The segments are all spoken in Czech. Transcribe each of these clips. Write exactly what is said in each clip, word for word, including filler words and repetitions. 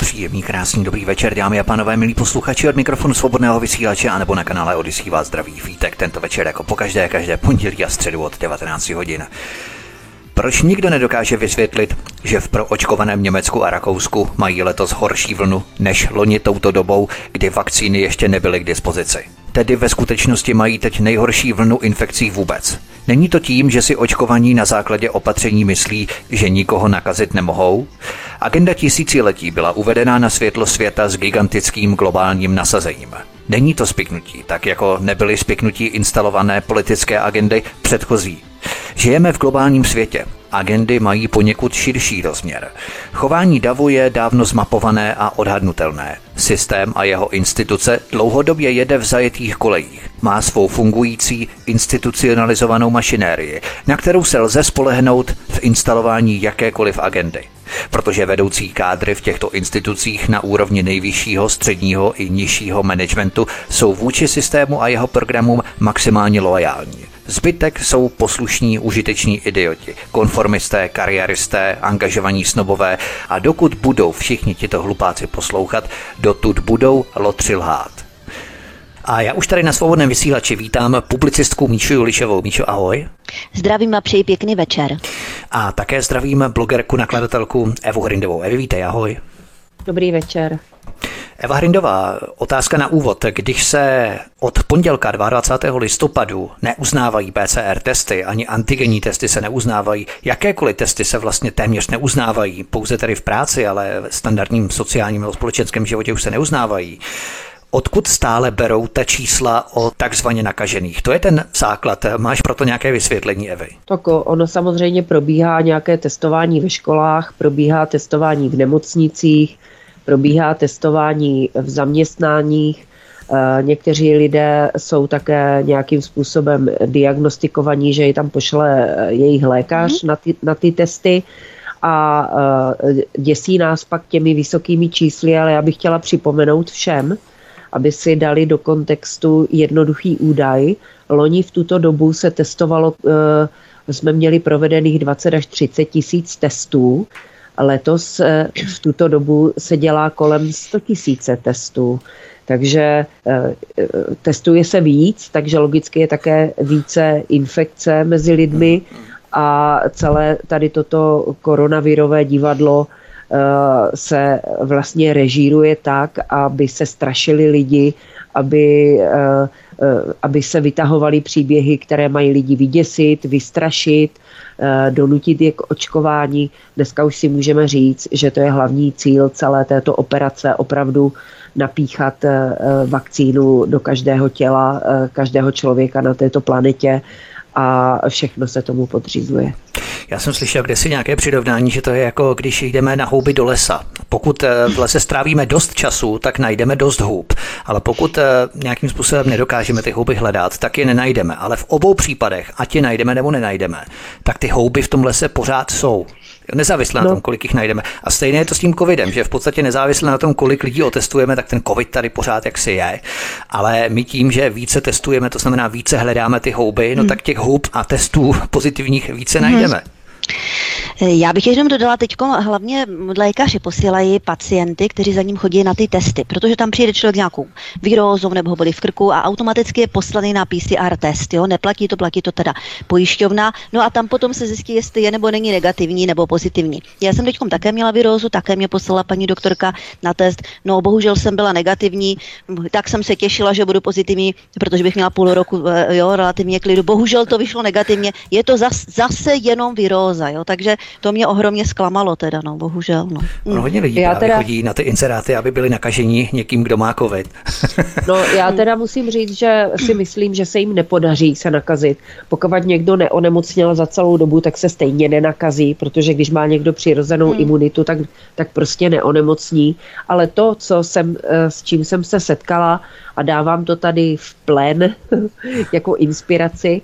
Příjemný, krásný, dobrý večer, dámy a pánové, milí posluchači, od mikrofonu Svobodného vysílače anebo na kanále Odisívá zdravý Vítek, tento večer jako pokaždé, každé pondělí a středu od devatenáct hodin. Proč nikdo nedokáže vysvětlit, že v proočkovaném Německu a Rakousku mají letos horší vlnu než loni touto dobou, kdy vakcíny ještě nebyly k dispozici? Tedy ve skutečnosti mají teď nejhorší vlnu infekcí vůbec. Není to tím, že si očkovaní na základě opatření myslí, že nikoho nakazit nemohou? Agenda tisíciletí byla uvedena na světlo světa s gigantickým globálním nasazením. Není to spiknutí, tak jako nebyly spiknutí instalované politické agendy předchozí. Žijeme v globálním světě. Agendy mají poněkud širší rozměr. Chování davu je dávno zmapované a odhadnutelné. Systém a jeho instituce dlouhodobě jede v zajetých kolejích. Má svou fungující, institucionalizovanou mašinérii, na kterou se lze spolehnout v instalování jakékoliv agendy. Protože vedoucí kádry v těchto institucích na úrovni nejvyššího, středního i nižšího managementu jsou vůči systému a jeho programům maximálně loajální. Zbytek jsou poslušní, užiteční idioti, konformisté, kariéristé, angažovaní snobové, a dokud budou všichni tito hlupáci poslouchat, dotud budou lotři lhát. A já už tady na Svobodném vysílači vítám publicistku Míšu Julišovou. Míšo, ahoj. Zdravím a přeji pěkný večer. A také zdravím blogerku, nakladatelku Evu Hrindovou. Evi, vítej, ahoj. Dobrý večer. Eva Hrindová, otázka na úvod. Když se od pondělka dvacátého druhého listopadu neuznávají P C R testy, ani antigenní testy se neuznávají, jakékoliv testy se vlastně téměř neuznávají, pouze tedy v práci, ale v standardním sociálním nebo společenském životě už se neuznávají, odkud stále berou ta čísla o takzvaně nakažených? To je ten základ. Máš proto nějaké vysvětlení, Evy? Tak ono samozřejmě probíhá nějaké testování ve školách, probíhá testování v nemocnicích, probíhá testování v zaměstnáních, někteří lidé jsou také nějakým způsobem diagnostikovaní, že je tam pošle jejich lékař mm. na, ty, na ty testy a děsí nás pak těmi vysokými čísly, ale já bych chtěla připomenout všem, aby si dali do kontextu jednoduchý údaj. Loni v tuto dobu se testovalo, jsme měli provedených dvacet až třicet tisíc testů. Letos v tuto dobu se dělá kolem sto tisíc testů, takže testuje se víc, takže logicky je také více infekce mezi lidmi a celé tady toto koronavirové divadlo se vlastně režíruje tak, aby se strašili lidi, aby, aby se vytahovaly příběhy, které mají lidi vyděsit, vystrašit, donutit je k očkování. Dneska už si můžeme říct, že to je hlavní cíl celé této operace, opravdu napíchat vakcínu do každého těla, každého člověka na této planetě, a všechno se tomu podřizuje. Já jsem slyšel kdesi nějaké přirovnání, že to je jako když jdeme na houby do lesa. Pokud v lese strávíme dost času, tak najdeme dost hub, ale pokud nějakým způsobem nedokážeme ty houby hledat, tak je nenajdeme, ale v obou případech, ať je najdeme nebo nenajdeme, tak ty houby v tom lese pořád jsou. Nezávisle no. na tom, kolik jich najdeme. A stejné je to s tím covidem, že v podstatě nezávisle na tom, kolik lidí otestujeme, tak ten covid tady pořád jaksi je. Ale my tím, že více testujeme, to znamená více hledáme ty houby, no hmm. tak těch houb a testů pozitivních více hmm. najdeme. Já bych jenom dodala teď, hlavně lékaři posílají pacienty, kteří za ním chodí na ty testy, protože tam přijde člověk nějakou virózou nebo ho bolí v krku a automaticky je poslaný na P C R test, jo, neplatí to, platí to teda pojišťovna, no a tam potom se zjistí, jestli je nebo není negativní nebo pozitivní. Já jsem teď také měla virózu, také mě poslala paní doktorka na test, no bohužel jsem byla negativní, tak jsem se těšila, že budu pozitivní, protože bych měla půl roku, jo, relativně klidu, bohužel to vyšlo negativně, je to zase, zase jenom viróza, jo, takže to mě ohromně zklamalo teda, no, bohužel. No. Ono hodně lidí já teda... chodí na ty inzeráty, aby byli nakaženi někým, kdo má covid. No, já teda musím říct, že si myslím, že se jim nepodaří se nakazit. Pokud někdo neonemocněl za celou dobu, tak se stejně nenakazí, protože když má někdo přirozenou hmm. imunitu, tak, tak prostě neonemocní. Ale to, co jsem, s čím jsem se setkala, a dávám to tady v plén jako inspiraci,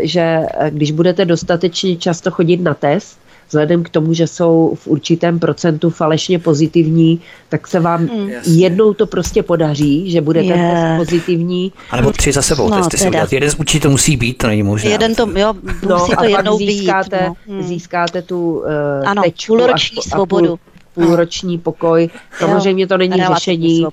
že když budete dostatečně často chodit na test, vzhledem k tomu, že jsou v určitém procentu falešně pozitivní, tak se vám mm. jednou to prostě podaří, že budete yeah. pozitivní. A nebo tři za sebou no, testy si udělat. Jeden z určitě to musí být, to není možné. Jeden to, jo, musí no, to jednou získáte, být. No. Získáte tu uh, ano, tečku půlroční a, svobodu. A půlroční pokoj. Samozřejmě to není řešení,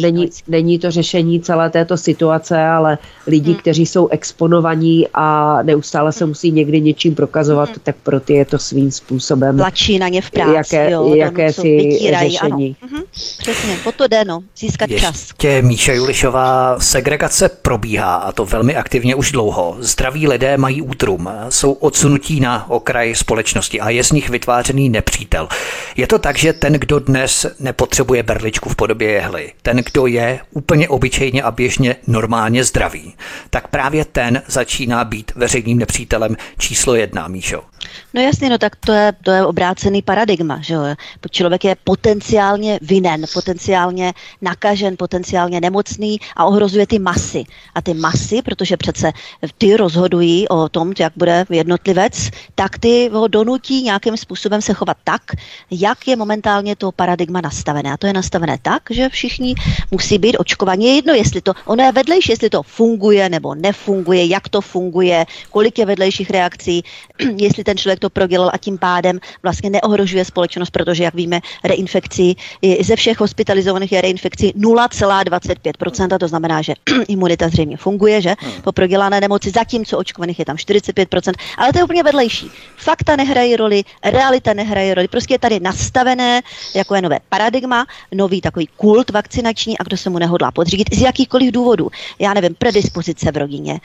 není, není to řešení celé této situace, ale lidi, hmm. kteří jsou exponovaní a neustále se musí někdy něčím prokazovat, hmm. tak pro ty je to svým způsobem. Tlačí na ně v práci, jaké, jo, jaké si vytírají, řešení. Ano. Mhm. Přesně, po to jde, no, získat Ještě čas. Ještě Míša Julišová, segregace probíhá a to velmi aktivně už dlouho. Zdraví lidé mají útrum, jsou odsunutí na okraj společnosti a je z nich vytvářený nepřítel. Je to tak, že ten, kdo dnes nepotřebuje berličku v podobě jehly, ten, kdo je úplně obyčejně a běžně normálně zdravý, tak právě ten začíná být veřejným nepřítelem číslo jedna, Míšo. No jasně, no tak to je, to je obrácený paradigma, že jo. Člověk je potenciálně vinen, potenciálně nakažen, potenciálně nemocný a ohrozuje ty masy. A ty masy, protože přece ty rozhodují o tom, jak bude jednotlivec, tak ty ho donutí nějakým způsobem se chovat tak, jak je momentálně to paradigma nastavené. A to je nastavené tak, že všichni musí být očkovaní. Je jedno, jestli to, ono je vedlejší, jestli to funguje nebo nefunguje, jak to funguje, kolik je vedlejších reakcí, jestli ten člověk to prodělal a tím pádem vlastně neohrožuje společnost, protože, jak víme, reinfekcí, ze všech hospitalizovaných je reinfekcí nula celá dvacet pět procent, to znamená, že imunita zřejmě funguje, že po prodělané nemoci, zatímco očkovaných je tam čtyřicet pět procent, ale to je úplně vedlejší. Fakta nehrají roli, realita nehrají roli, prostě je tady nastavené, jako je nové paradigma, nový takový kult vakcinační a kdo se mu nehodlá podřídit z jakýchkoliv důvodů. Já nevím, predispozice v rodině,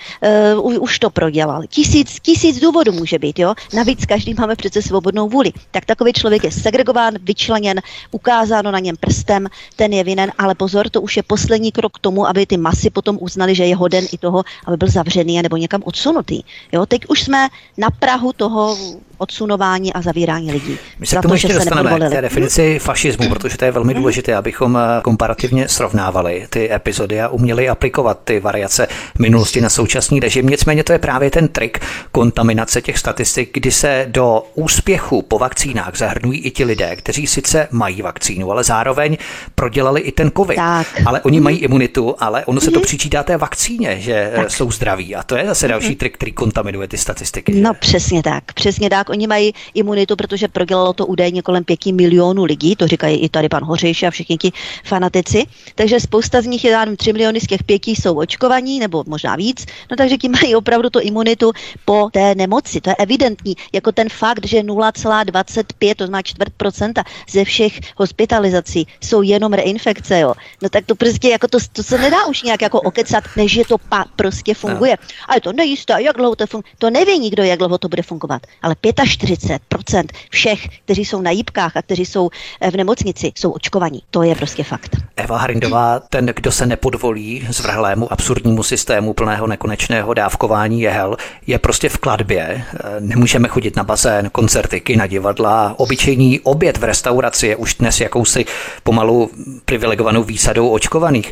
uh, už to prodělal. Tisíc, tisíc důvodů může být, jo. Navíc každý máme přece svobodnou vůli. Tak takový člověk je segregován, vyčleněn, ukázáno na něm prstem, ten je vinen, ale pozor, to už je poslední krok k tomu, aby ty masy potom uznaly, že je hoden i toho, aby byl zavřený nebo někam odsunutý. Jo, teď už jsme na prahu toho odsunování a zavírání lidí. My se k tomu ještě dostaneme, k té definici fašismu, protože to je velmi důležité, abychom komparativně srovnávali ty epizody a uměli aplikovat ty variace minulosti na současný režim. Nicméně to je právě ten trik kontaminace těch statistik, kdy se do úspěchu po vakcínách zahrnují i ti lidé, kteří sice mají vakcínu, ale zároveň prodělali i ten covid. Tak. Ale oni mají imunitu, ale ono se to přičítá té vakcíně, že tak. jsou zdraví. A to je zase další trik, který kontaminuje ty statistiky. No že? přesně tak, přesně tak. Oni mají imunitu, protože prodělalo to údajně kolem pěti milionů lidí, to říkají i tady pan Hořejš a všichni ti fanatici, takže spousta z nich je dán tři miliony, z těch pěti jsou očkovaní, nebo možná víc, no takže ti mají opravdu tu imunitu po té nemoci, to je evidentní, jako ten fakt, že nula celá dvacet pět, to znamená čtvrt procenta ze všech hospitalizací jsou jenom reinfekce, jo, no tak to prostě jako to, to se nedá už nějak jako okecat, než je to pa, prostě funguje, ale to nejisté, jak dlouho to funguje, to neví nikdo, jak dlouho to bude fungovat, ale čtyřicet pět procent všech, kteří jsou na jípkách a kteří jsou v nemocnici, jsou očkovaní. To je prostě fakt. Eva Hrindová, ten, kdo se nepodvolí zvrhlému absurdnímu systému plného nekonečného dávkování jehel, je prostě v kladbě. Nemůžeme chodit na bazén, koncerty, kina, divadla. Obyčejný oběd v restauraci je už dnes jakousi pomalu privilegovanou výsadou očkovaných.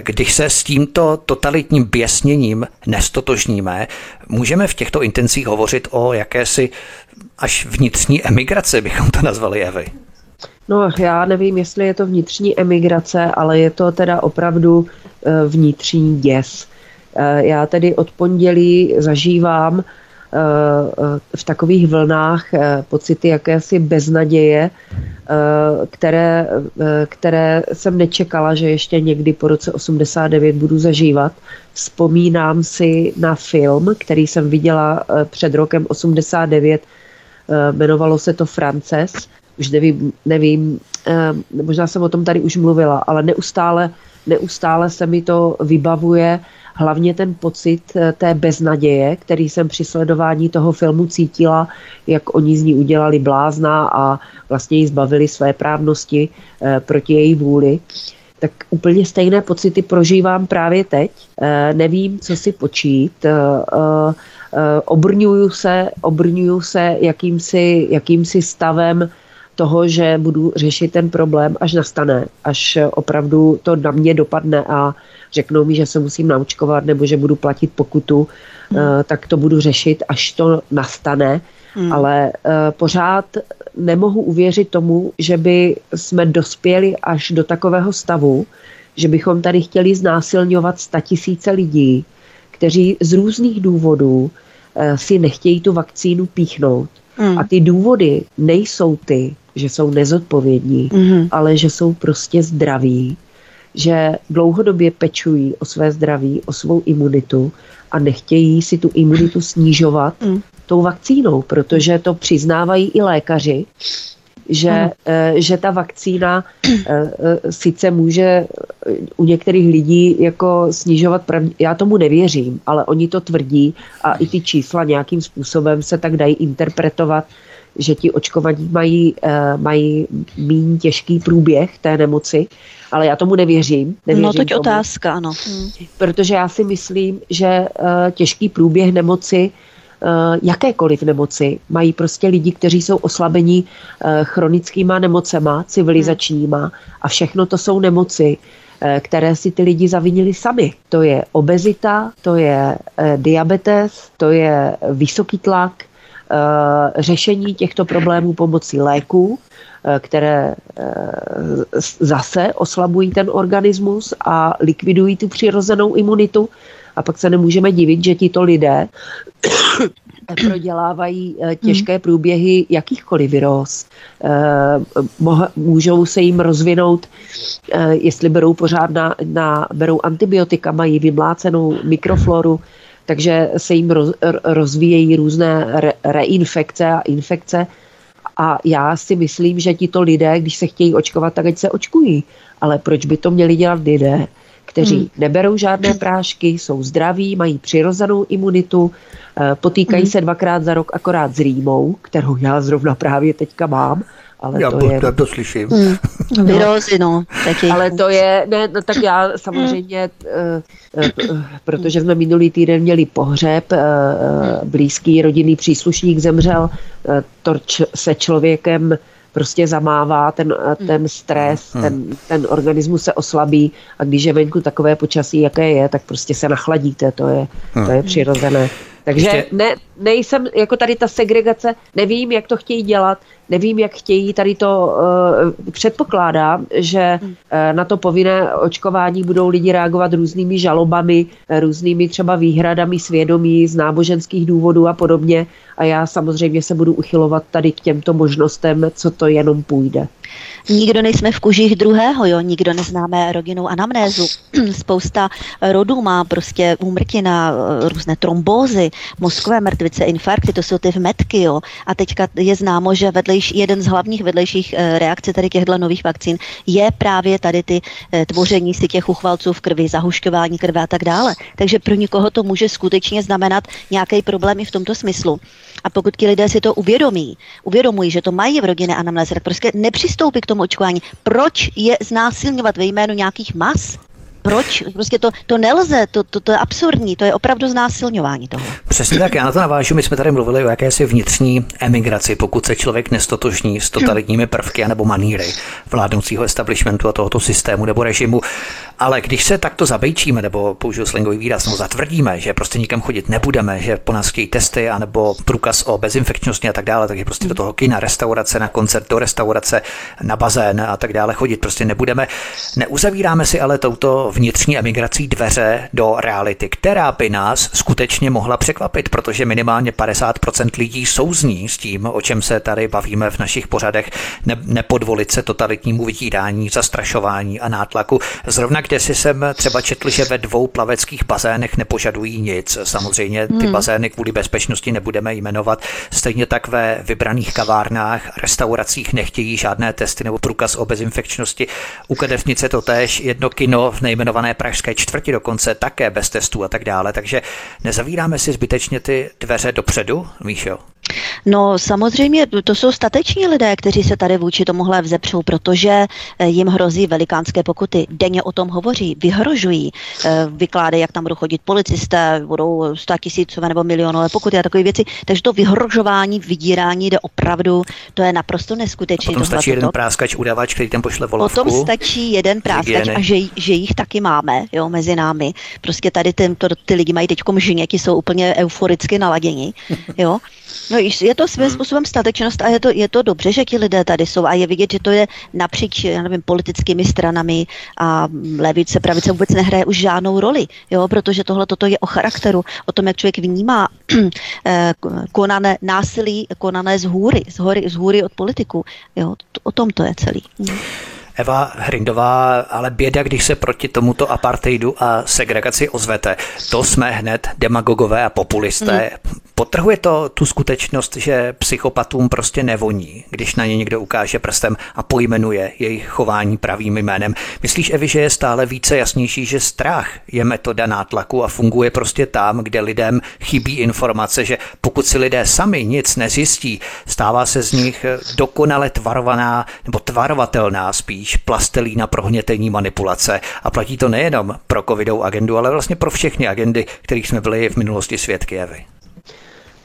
Když se s tímto totalitním běsněním nestotožníme, můžeme v těchto intencích hovořit o jakési až vnitřní emigrace, bychom to nazvali, Evy. No, já nevím, jestli je to vnitřní emigrace, ale je to teda opravdu vnitřní děs. Já tedy od pondělí zažívám v takových vlnách pocity jakési beznaděje, které, které jsem nečekala, že ještě někdy po roce osmdesát devět budu zažívat. Vzpomínám si na film, který jsem viděla před rokem osmdesát devět, jmenovalo se to Frances, už nevím, nevím, možná jsem o tom tady už mluvila, ale neustále, neustále se mi to vybavuje, hlavně ten pocit té beznaděje, který jsem při sledování toho filmu cítila, jak oni z ní udělali blázna a vlastně ji zbavili své právnosti proti její vůli. Tak úplně stejné pocity prožívám právě teď. Nevím, co si počít. Obrňuju se, obrňuju se jakýmsi, jakýmsi stavem toho, že budu řešit ten problém, až nastane, až opravdu to na mě dopadne a řeknou mi, že se musím naočkovat nebo že budu platit pokutu, hmm. tak to budu řešit, až to nastane. Hmm. Ale uh, pořád nemohu uvěřit tomu, že by jsme dospěli až do takového stavu, že bychom tady chtěli znásilňovat statisíce lidí, kteří z různých důvodů uh, si nechtějí tu vakcínu píchnout. Hmm. A ty důvody nejsou ty, že jsou nezodpovědní, hmm. ale že jsou prostě zdraví, že dlouhodobě pečují o své zdraví, o svou imunitu a nechtějí si tu imunitu snižovat hmm. tou vakcínou, protože to přiznávají i lékaři, že, hmm. e, že ta vakcína e, sice může u některých lidí jako snižovat, prav... já tomu nevěřím, ale oni to tvrdí a i ty čísla nějakým způsobem se tak dají interpretovat, že ti očkovaní mají, e, mají méně těžký průběh té nemoci, ale já tomu nevěřím. nevěřím no teď tomu. Otázka, ano. Hmm. Protože já si myslím, že e, těžký průběh nemoci jakékoliv nemoci. Mají prostě lidi, kteří jsou oslabení chronickýma nemocema, civilizačníma a všechno to jsou nemoci, které si ty lidi zavinili sami. To je obezita, to je diabetes, to je vysoký tlak, řešení těchto problémů pomocí léků, které zase oslabují ten organismus a likvidují tu přirozenou imunitu. A pak se nemůžeme divit, že tito lidé prodělávají těžké průběhy jakýchkoliv viróz. Můžou se jim rozvinout, jestli berou pořád na, na berou antibiotika, mají vymlácenou mikrofloru, takže se jim roz, rozvíjejí různé re, reinfekce a infekce. A já si myslím, že tito lidé, když se chtějí očkovat, tak ať se očkují. Ale proč by to měli dělat lidé, kteří hmm. neberou žádné prášky, jsou zdraví, mají přirozenou imunitu, potýkají hmm. se dvakrát za rok akorát s rýmou, kterou já zrovna právě teďka mám, ale já to budu, je... Já to slyším. Hmm. Virózy, no. Taky. Ale to je... Ne, no, tak já samozřejmě, hmm. protože jsme minulý týden měli pohřeb, blízký rodinný příslušník zemřel, to se člověkem prostě zamává ten, ten stres, hmm. ten, ten organismus se oslabí a když je venku takové počasí, jaké je, tak prostě se nachladíte, to je, hmm. to je přirozené. Takže Ještě... ne, nejsem, jako tady ta segregace, nevím, jak to chtějí dělat, nevím, jak chtějí tady to, uh, předpokládám, že uh, na to povinné očkování budou lidi reagovat různými žalobami, různými třeba výhradami svědomí z náboženských důvodů a podobně a já samozřejmě se budu uchylovat tady k těmto možnostem, co to jenom půjde. Nikdo nejsme v kužích druhého, jo? Nikdo neznáme rodinnou anamnézu. Spousta rodů má prostě úmrtí na různé trombózy, mozkové mrtvice, infarkty, to jsou ty vmetky. Jo? A teďka je známo, že vedlejší, jeden z hlavních vedlejších reakcí tady těchto nových vakcín je právě tady ty tvoření si těch uchvalců v krvi, zahušťování krve a tak dále. Takže pro někoho to může skutečně znamenat nějaký problém i v tomto smyslu. A pokud ti lidé si to uvědomí, uvědomují, že to mají v rodinné anamnéze, tak prostě nepřistoupí k tomu očkování. Proč je znásilňovat ve jménu nějakých mas? Proč? Prostě to, to nelze, to, to, to je absurdní, to je opravdu znásilňování toho. Přesně tak, já na to navážu, my jsme tady mluvili o jakési vnitřní emigraci, pokud se člověk nestotožní s totalitními prvky anebo manýry vládnoucího establishmentu a tohoto systému nebo režimu, ale když se takto zabejčíme, nebo použiju slangový výraz, no zatvrdíme, že prostě nikam chodit nebudeme, že po nás chtějí testy anebo průkaz o bezinfekčnosti a tak dále, takže prostě do toho kina, restaurace, na koncert, do restaurace, na bazén a tak dále chodit prostě nebudeme. Neuzavíráme si ale touto vnitřní emigrací dveře do reality, která by nás skutečně mohla překvapit, protože minimálně padesát procent lidí souzní s tím, o čem se tady bavíme v našich pořadech, ne- nepodvolit se totalitnímu vydírání, zastrašování a nátlaku. Zrovna kdesi jsem třeba četl, že ve dvou plaveckých bazénech nepožadují nic. Samozřejmě ty hmm. bazény kvůli bezpečnosti nebudeme jmenovat. Stejně tak ve vybraných kavárnách, restauracích nechtějí žádné testy nebo průkaz o bezinfekčnosti. U kadeřnice totéž, jedno kino v nejmenované pražské čtvrti dokonce také bez testů a tak dále, takže nezavíráme si zbytečně ty dveře dopředu, Míšo? No samozřejmě to jsou stateční lidé, kteří se tady vůči tomuhle vzepřou, protože jim hrozí velikánské pokuty. Denně o tom hovoří, vyhrožují, vykládají, jak tam budou chodit policisté, budou statisícové nebo milionové pokuty a takové věci. Takže to vyhrožování, vydírání jde opravdu, to je naprosto neskutečné. Potom stačí jeden práskač, udavač, který tam pošle volavku. Potom stačí jeden práskač a že, že jich taky máme, jo, mezi námi. Prostě tady ten, to, ty lidi mají teďkom žněti, jsou úplně euforicky naladěni, jo. No je to svým způsobem statečnost a je to, je to dobře, že ti lidé tady jsou a je vidět, že to je napříč, já nevím, politickými stranami a levice, pravice vůbec nehraje už žádnou roli, jo, protože tohle toto je o charakteru, o tom, jak člověk vnímá konané násilí, konané z hůry, z hory, z hůry od politiků, jo, o tom to je celý. Eva Hrindová, ale běda, když se proti tomuto apartheidu a segregaci ozvete. To jsme hned demagogové a populisté. Mm. Potrhuje to tu skutečnost, že psychopatům prostě nevoní, když na ně někdo ukáže prstem a pojmenuje jejich chování pravým jménem. Myslíš, Evi, že je stále více jasnější, že strach je metoda nátlaku a funguje prostě tam, kde lidem chybí informace, že pokud si lidé sami nic nezjistí, stává se z nich dokonale tvarovaná nebo tvarovatelná spíš plastelína pro hnětení manipulace a platí to nejenom pro covidovou agendu, ale vlastně pro všechny agendy, kterých jsme byli v minulosti svědky, Evy.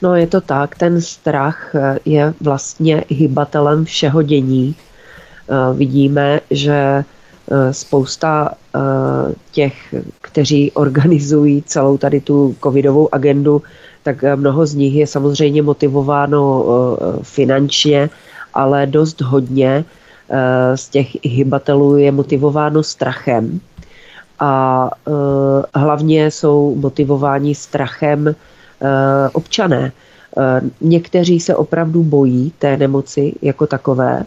No je to tak, ten strach je vlastně hybatelem všeho dění. Vidíme, že spousta těch, kteří organizují celou tady tu covidovou agendu, tak mnoho z nich je samozřejmě motivováno finančně, ale dost hodně z těch hybatelů je motivováno strachem a hlavně jsou motivováni strachem občané. Někteří se opravdu bojí té nemoci jako takové.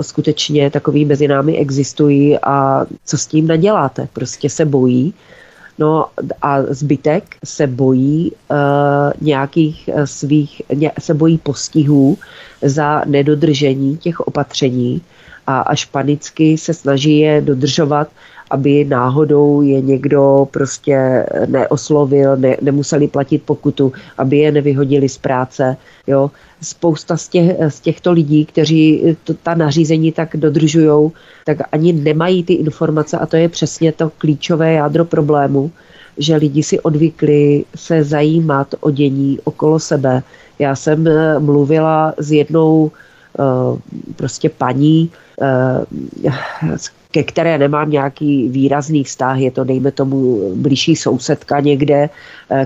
Skutečně takový mezi námi existují a co s tím naděláte? Prostě se bojí. No a zbytek se bojí uh, nějakých svých, ně, se bojí postihů za nedodržení těch opatření a až panicky se snaží je dodržovat, aby náhodou je někdo prostě neoslovil, ne, nemuseli platit pokutu, aby je nevyhodili z práce. Jo? Spousta z, těch, z těchto lidí, kteří to, ta nařízení tak dodržujou, tak ani nemají ty informace a to je přesně to klíčové jádro problému, že lidi si odvykli se zajímat o dění okolo sebe. Já jsem mluvila s jednou prostě paní, ke které nemám nějaký výrazný vztah, je to dejme tomu blížší sousedka někde,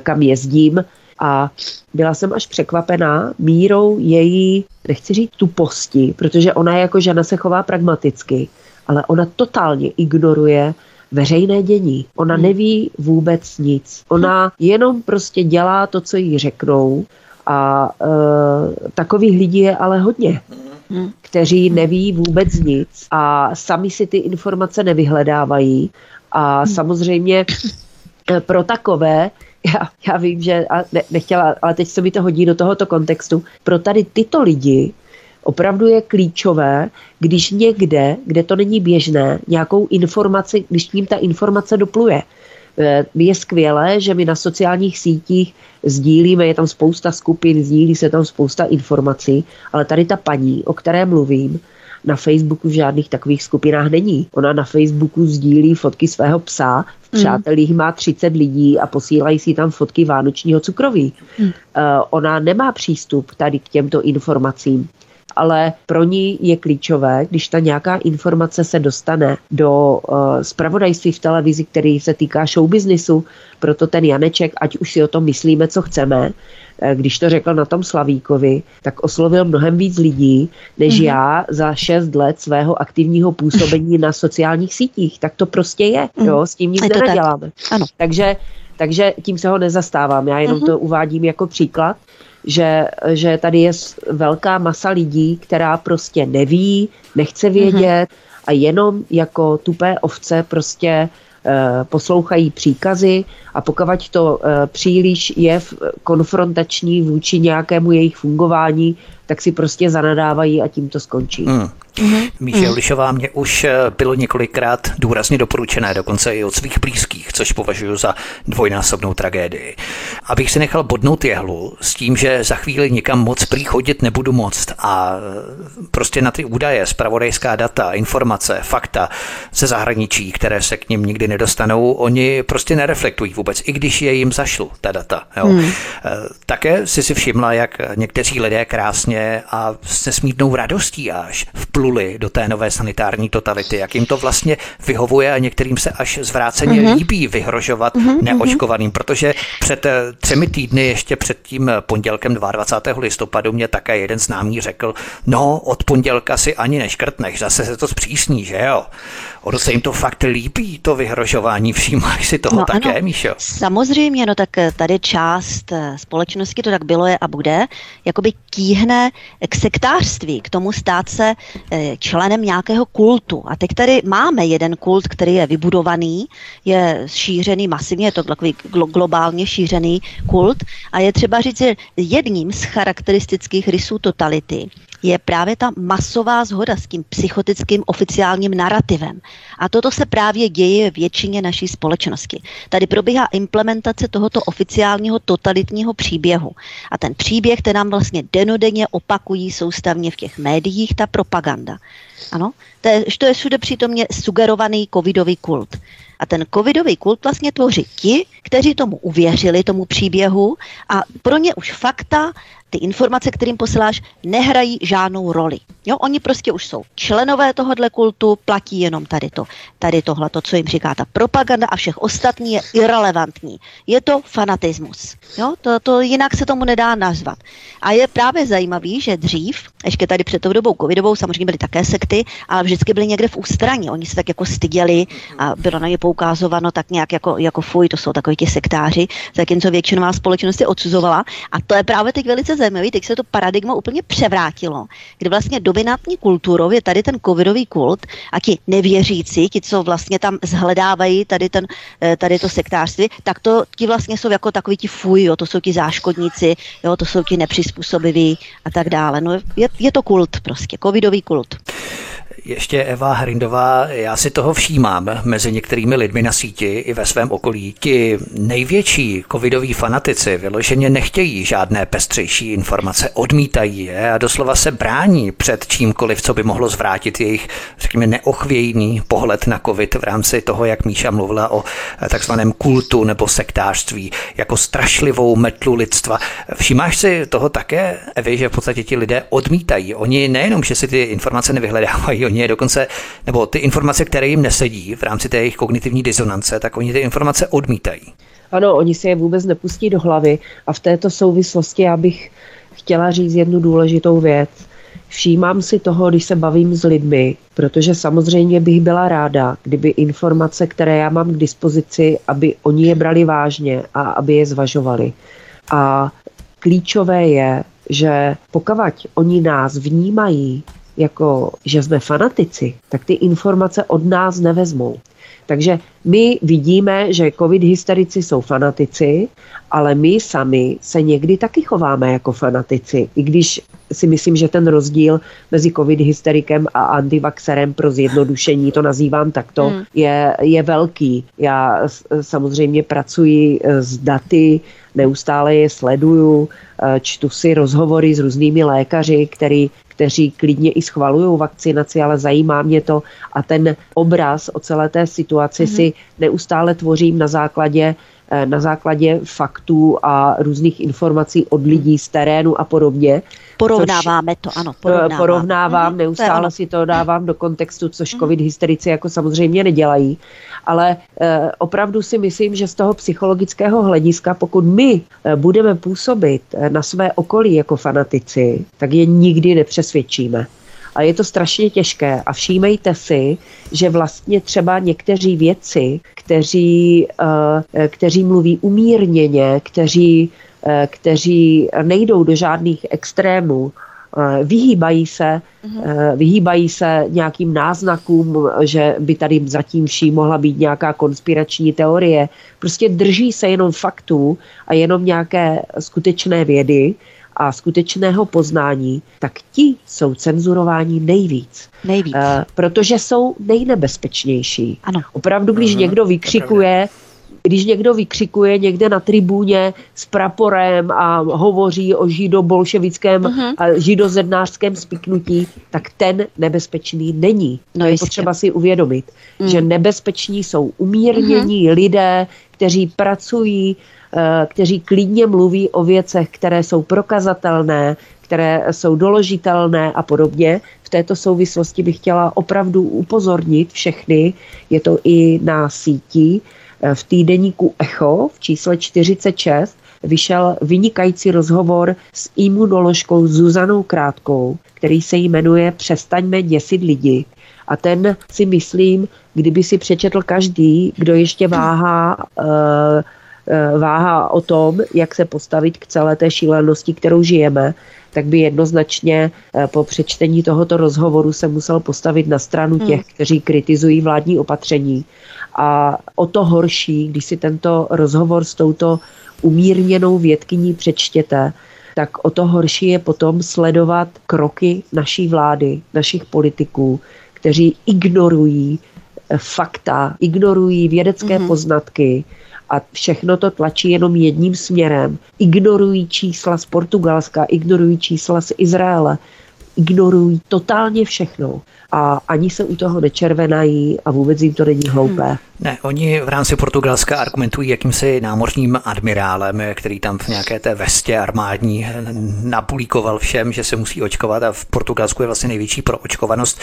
kam jezdím a byla jsem až překvapená mírou její, nechci říct tuposti, protože ona jako žena se chová pragmaticky, ale ona totálně ignoruje veřejné dění. Ona neví vůbec nic. Ona jenom prostě dělá to, co jí řeknou a e, takových lidí je ale hodně, kteří neví vůbec nic a sami si ty informace nevyhledávají a samozřejmě pro takové, já, já vím, že a ne, nechtěla, ale teď se mi to hodí do tohoto kontextu, pro tady tyto lidi opravdu je klíčové, když někde, kde to není běžné, nějakou informaci, když tím ta informace dopluje. Je skvělé, že my na sociálních sítích sdílíme, je tam spousta skupin, sdílí se tam spousta informací, ale tady ta paní, o které mluvím, na Facebooku v žádných takových skupinách není. Ona na Facebooku sdílí fotky svého psa, v přátelích mm. má třicet lidí a posílají si tam fotky vánočního cukroví. Mm. Uh, ona nemá přístup tady k těmto informacím. Ale pro ní je klíčové, když ta nějaká informace se dostane do uh, zpravodajství v televizi, který se týká showbiznisu, proto ten Janeček, ať už si o tom myslíme, co chceme, když to řekl na tom Slavíkovi, tak oslovil mnohem víc lidí, než mm-hmm. já za šest let svého aktivního působení na sociálních sítích. Tak to prostě je, mm. jo, s tím nic nenaděláme. Tak. Takže, takže tím se ho nezastávám, já jenom mm-hmm. to uvádím jako příklad. Že, že tady je velká masa lidí, která prostě neví, nechce vědět a jenom jako tupé ovce prostě e, poslouchají příkazy a pokud to e, příliš je konfrontační vůči nějakému jejich fungování, tak si prostě zanadávají a tím to skončí. Mm. Mm-hmm. Míša Julišová, mě už bylo několikrát důrazně doporučené, dokonce i od svých blízkých, což považuji za dvojnásobnou tragédii. Abych si nechal bodnout jehlu s tím, že za chvíli nikam moc prý chodit nebudu moct a prostě na ty údaje, zpravodajská data, informace, fakta ze zahraničí, které se k nim nikdy nedostanou, oni prostě nereflektují vůbec, i když je jim zašlu ta data. Jo. Mm. Také jsi si všimla, jak někteří lidé krásně a se smídnou radostí až vpl- do té nové sanitární totality, jak jim to vlastně vyhovuje a některým se až zvráceně uh-huh. líbí vyhrožovat uh-huh. neočkovaným, protože před třemi týdny, ještě před tím pondělkem dvacátého druhého listopadu mě také jeden známý řekl, no od pondělka si ani neškrtneš, zase se to zpřísní, že jo? Ono se jim to fakt líbí, to vyhrožování, všímáš si toho no, také, ano. Míšo? Samozřejmě, no tak tady část společnosti to tak bylo je a bude, jakoby tíhne k sektářství, k tomu stát se členem nějakého kultu. A teď tady máme jeden kult, který je vybudovaný, je šířený masivně, je to takový globálně šířený kult a je třeba říct, že jedním z charakteristických rysů totality je právě ta masová shoda s tím psychotickým oficiálním narrativem. A toto se právě děje většině naší společnosti. Tady probíhá implementace tohoto oficiálního totalitního příběhu. A ten příběh, ten nám vlastně denodenně opakují soustavně v těch médiích, ta propaganda. Ano, to je, to je všude přítomně sugerovaný covidový kult. A ten covidový kult vlastně tvoří ti, kteří tomu uvěřili, tomu příběhu a pro ně už fakta, ty informace, kterým posíláš, nehrají žádnou roli. Jo, oni prostě už jsou členové tohohle kultu, platí jenom tady to, tady tohleto, co jim říká ta propaganda a všech ostatní je irrelevantní. Je to fanatismus. Jo, to, to jinak se tomu nedá nazvat. A je právě zajímavý, že dřív, ještě tady před tou dobou covidovou, samozřejmě byly také sekty, ale vždycky byly někde v ústraní. Oni se tak jako styděli a bylo na ně poukázováno tak nějak jako, jako fuj, to jsou takoví ti sektáři, zatímco většinová společnost je odsuzovala. A to je právě teď velice zajímavý, teď se to paradigma úplně převrátilo, kdy vlastně dominantní kulturou je tady ten covidový kult a ti nevěřící, ti, co vlastně tam zhledávají tady, ten, tady to sektářství, tak to ti vlastně jsou jako takový ti fuj, jo, to jsou ti záškodníci, jo, to jsou ti nepřizpůsobiví a tak dále. No je, je to kult prostě, covidový kult. Ještě Eva Hrindová, já si toho všímám mezi některými lidmi na síti i ve svém okolí. Ti největší covidoví fanatici vyloženě nechtějí žádné pestřejší informace, odmítají je a doslova se brání před čímkoliv, co by mohlo zvrátit jejich, řekněme, neochvějný pohled na covid v rámci toho, jak Míša mluvila o takzvaném kultu nebo sektářství, jako strašlivou metlu lidstva. Všímáš si toho také, Evi, že v podstatě ti lidé odmítají. Oni nejenom, že si ty informace nevyhledávají, oni je dokonce, nebo ty informace, které jim nesedí v rámci té jejich kognitivní disonance, tak oni ty informace odmítají. Ano, oni se je vůbec nepustí do hlavy a v této souvislosti já bych chtěla říct jednu důležitou věc. Všímám si toho, když se bavím s lidmi, protože samozřejmě bych byla ráda, kdyby informace, které já mám k dispozici, aby oni je brali vážně a aby je zvažovali. A klíčové je, že pokud oni nás vnímají, jako že jsme fanatici, tak ty informace od nás nevezmou. Takže my vidíme, že covid hysterici jsou fanatici, ale my sami se někdy taky chováme jako fanatici, i když si myslím, že ten rozdíl mezi covid hysterikem a antivaxerem, pro zjednodušení to nazývám takto, hmm. je, je velký. Já samozřejmě pracuji s daty, neustále je sleduju, čtu si rozhovory s různými lékaři, který kteří klidně i schvalují vakcinaci, ale zajímá mě to a ten obraz o celé té situaci mm-hmm. si neustále tvořím na základě, na základě faktů a různých informací od lidí z terénu a podobně. Porovnáváme to, ano. Porovnávám, porovnávám neustále to si to dávám do kontextu, což covid hysterici jako samozřejmě nedělají, ale eh, opravdu si myslím, že z toho psychologického hlediska, pokud my eh, budeme působit eh, na své okolí jako fanatici, tak je nikdy nepřesvědčíme. A je to strašně těžké a všímejte si, že vlastně třeba někteří vědci, kteří, kteří mluví umírněně, kteří, kteří nejdou do žádných extrémů, vyhýbají se, vyhýbají se nějakým náznakům, že by tady zatím vším mohla být nějaká konspirační teorie. Prostě drží se jenom faktů a jenom nějaké skutečné vědy. a skutečného poznání, tak ti jsou cenzurováni nejvíc. Nejvíc. E, protože jsou nejnebezpečnější. Ano. Opravdu, když mm-hmm. někdo vykřikuje... Když někdo vykřikuje někde na tribuně s praporem a hovoří o židobolševickém uh-huh. a židozednářském spiknutí, tak ten nebezpečný není. No, je potřeba si uvědomit, mm. že nebezpeční jsou umírnění uh-huh. lidé, kteří pracují, kteří klidně mluví o věcech, které jsou prokazatelné, které jsou doložitelné a podobně. V této souvislosti bych chtěla opravdu upozornit všechny, je to i na síti, v týdeníku Echo v čísle čtyřicet šest vyšel vynikající rozhovor s imunoložkou Zuzanou Krátkou, který se jmenuje Přestaňme děsit lidi. A ten si myslím, kdyby si přečetl každý, kdo ještě váhá, váhá o tom, jak se postavit k celé té šílenosti, kterou žijeme, tak by jednoznačně po přečtení tohoto rozhovoru se musel postavit na stranu těch, hmm. kteří kritizují vládní opatření. A o to horší, když si tento rozhovor s touto umírněnou vědkyní přečtěte, tak o to horší je potom sledovat kroky naší vlády, našich politiků, kteří ignorují fakta, ignorují vědecké hmm. poznatky, a všechno to tlačí jenom jedním směrem. Ignorují čísla z Portugalska, ignorují čísla z Izraele, ignorují totálně všechno a ani se u toho nečervenají a vůbec jim to není hloupé. Hmm. Ne, oni v rámci Portugalska argumentují jakýmsi námořním admirálem, který tam v nějaké té vestě armádní napulíkoval všem, že se musí očkovat, a v Portugalsku je vlastně největší proočkovanost,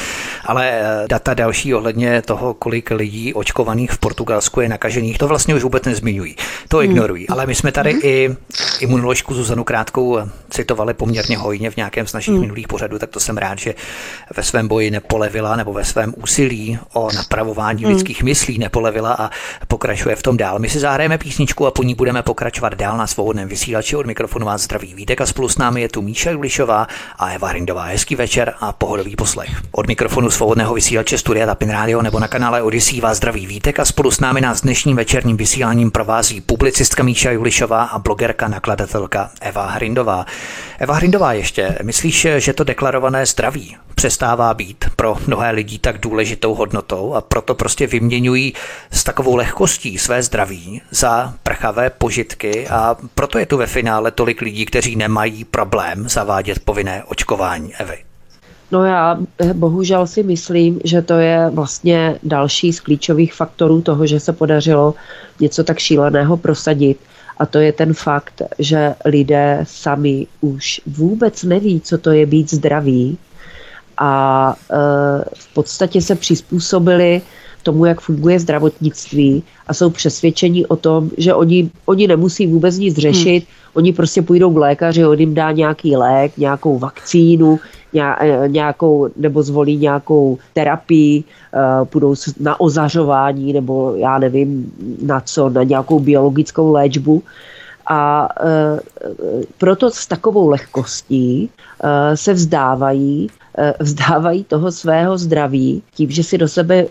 ale data další ohledně toho, kolik lidí očkovaných v Portugalsku je nakažených, to vlastně už vůbec nezmiňují, to ignorují. Hmm. Ale my jsme tady hmm. i imunoložku Zuzanu Krátkou citovali poměrně hojně v nějakém z našich hmm. minulých pořadů, tak to jsem rád, že ve svém boji nepolevila, nebo ve svém úsilí o napravování hmm. lidských myslí nepolevila a pokračuje v tom dál. My si zahrajeme písničku a po ní budeme pokračovat dál na Svobodném vysílači. Od mikrofonu vás zdraví Vítek a spolu s námi je tu Míša Julišová a Eva Hrindová. Hezký večer a pohodový poslech. Od mikrofonu Svobodného vysílače Studia Tapin Radio nebo na kanále Odisí vás zdraví Vítek a spolu s námi nás dnešním večerním vysíláním provází publicistka Míša Julišová a blogerka nakladatelka Eva Hrindová. Eva Hrindová, ještě myslíš, že to deklarované zdraví přestává být pro mnohé lidí tak důležitou hodnotou a proto prostě vyměňují s takovou lehkostí své zdraví za prchavé požitky a proto je tu ve finále tolik lidí, kteří nemají problém zavádět povinné očkování, Evy? No já bohužel si myslím, že to je vlastně další z klíčových faktorů toho, že se podařilo něco tak šíleného prosadit. A to je ten fakt, že lidé sami už vůbec neví, co to je být zdravý a e, v podstatě se přizpůsobili tomu, jak funguje zdravotnictví a jsou přesvědčeni o tom, že oni, oni nemusí vůbec nic řešit, hmm. oni prostě půjdou k lékaři, on jim dá nějaký lék, nějakou vakcínu, nějakou, nebo zvolí nějakou terapii, půjdou na ozařování, nebo já nevím na co, na nějakou biologickou léčbu. A proto s takovou lehkostí se vzdávají, vzdávají toho svého zdraví tím, že si do sebe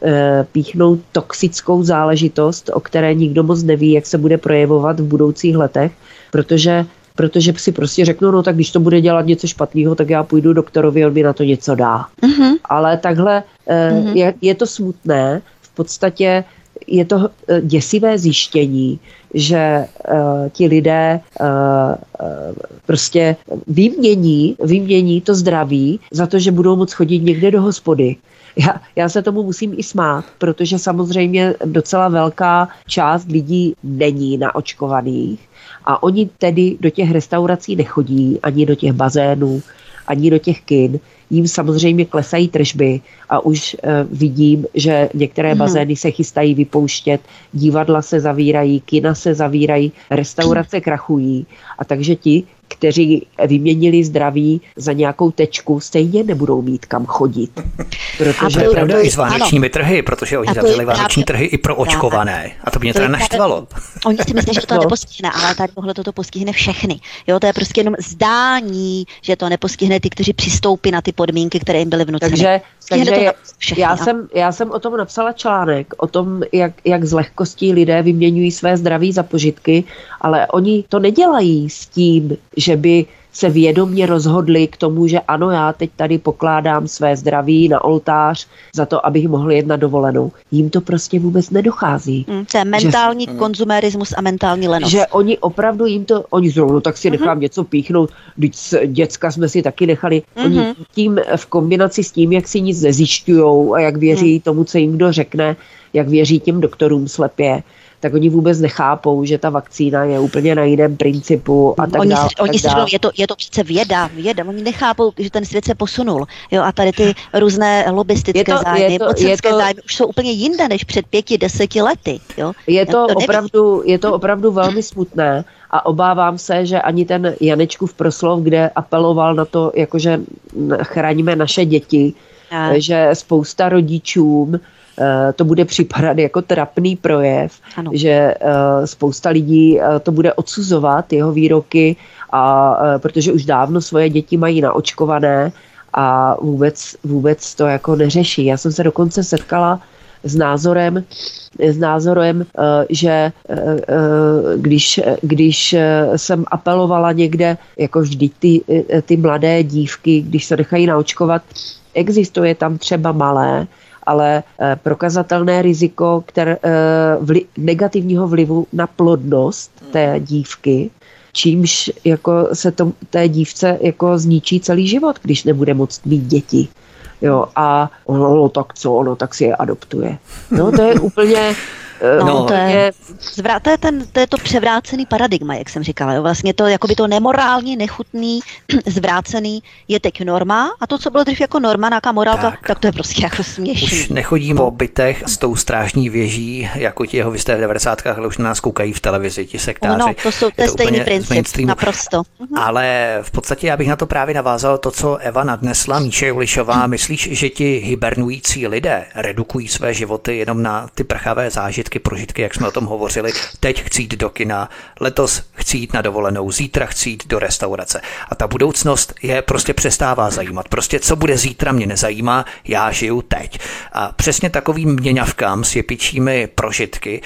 píchnou toxickou záležitost, o které nikdo moc neví, jak se bude projevovat v budoucích letech, protože protože si prostě řeknou, no tak když to bude dělat něco špatného, tak já půjdu doktorovi, on mi na to něco dá. Mm-hmm. Ale takhle mm-hmm. je, je to smutné, v podstatě je to děsivé zjištění, že uh, ti lidé uh, uh, prostě vymění, vymění to zdraví za to, že budou moc chodit někde do hospody. Já, já se tomu musím i smát, protože samozřejmě docela velká část lidí není naočkovaných. A oni tedy do těch restaurací nechodí, ani do těch bazénů, ani do těch kin. Jím samozřejmě klesají tržby a už e, vidím, že některé bazény se chystají vypouštět, divadla se zavírají, kina se zavírají, restaurace krachují. A takže ti, kteří vyměnili zdraví za nějakou tečku, stejně nebudou mít kam chodit. Protože je pravda i s vánečními trhy, protože oni zavřeli vánoční trhy i pro očkované. A to mě teda naštvalo. Oni si myslí, že to nepostihne, ale tady tohle to postihne všechny. Jo, to je prostě jenom zdání, že to nepostihne ty, kteří přistoupí na ty podmínky, které jim byly vnuceny. Takže, takže je, všechny, já, jsem, já jsem o tom napsala článek, o tom, jak, jak z lehkostí lidé vyměňují své zdraví za požitky, ale oni to nedělají s tím, že by se vědomě rozhodli k tomu, že ano, já teď tady pokládám své zdraví na oltář za to, abych mohl jet na dovolenou. Jim to prostě vůbec nedochází. Mm, to je mentální že, konzumerismus a mentální lenost. Že oni opravdu jim to, oni zrovna tak si mm-hmm. nechám něco píchnout, vždyť děcka jsme si taky nechali. Mm-hmm. Oni tím v kombinaci s tím, jak si nic nezjišťujou a jak věří mm. tomu, co jim kdo řekne, jak věří těm doktorům slepě, tak oni vůbec nechápou, že ta vakcína je úplně na jiném principu a tak oni, dále. Oni si říkají, je to, je to přece věda, věda. Oni nechápou, že ten svět se posunul. Jo, a tady ty různé lobbystické to, zájmy, to, mocenské to, zájmy už jsou úplně jinde než před pěti, deseti lety. Jo? Je, to to opravdu, je to opravdu velmi smutné a obávám se, že ani ten Janečkův proslov, kde apeloval na to, jakože chraňme naše děti, a. že spousta rodičům to bude připadat jako trapný projev, ano. že spousta lidí to bude odsuzovat, jeho výroky, a protože už dávno svoje děti mají naočkované a vůbec, vůbec to jako neřeší. Já jsem se dokonce setkala s názorem, s názorem, že když, když jsem apelovala někde, jako vždy ty, ty mladé dívky, když se nechají naočkovat, existuje tam třeba malé, ale prokazatelné riziko které, vli, negativního vlivu na plodnost té dívky, čímž jako se to, té dívce jako zničí celý život, když nebude moct mít děti. Jo, a ono, no, tak co, ono tak si je adoptuje. No to je úplně... No, no, to, je, zvrat, to, je ten, to je to převrácený paradigma, jak jsem říkala. Jo. Vlastně to, jakoby to nemorální, nechutný, zvrácený je teď norma a to, co bylo dřív jako norma, nějaká morálka, tak. tak to je prostě jako směšný. Už nechodím po bytech s tou strážní věží, jako ti jeho vystav v devadesátkách, ale už na nás koukají v televizi, ti sektáři. No, to jsou to je stejný princip, naprosto. Ale v podstatě já bych na to právě navázal to, co Eva nadnesla, Míša Julišová. Myslíš, že ti hibernující lidé redukují své životy jenom na ty prchavé zážitky? Prožitky, jak jsme o tom hovořili. Teď chci jít do kina, letos chci jít na dovolenou, zítra chci jít do restaurace. A ta budoucnost je prostě přestává zajímat. Prostě co bude zítra, mě nezajímá, já žiju teď. A přesně takovým měňavkám s jepičími prožitky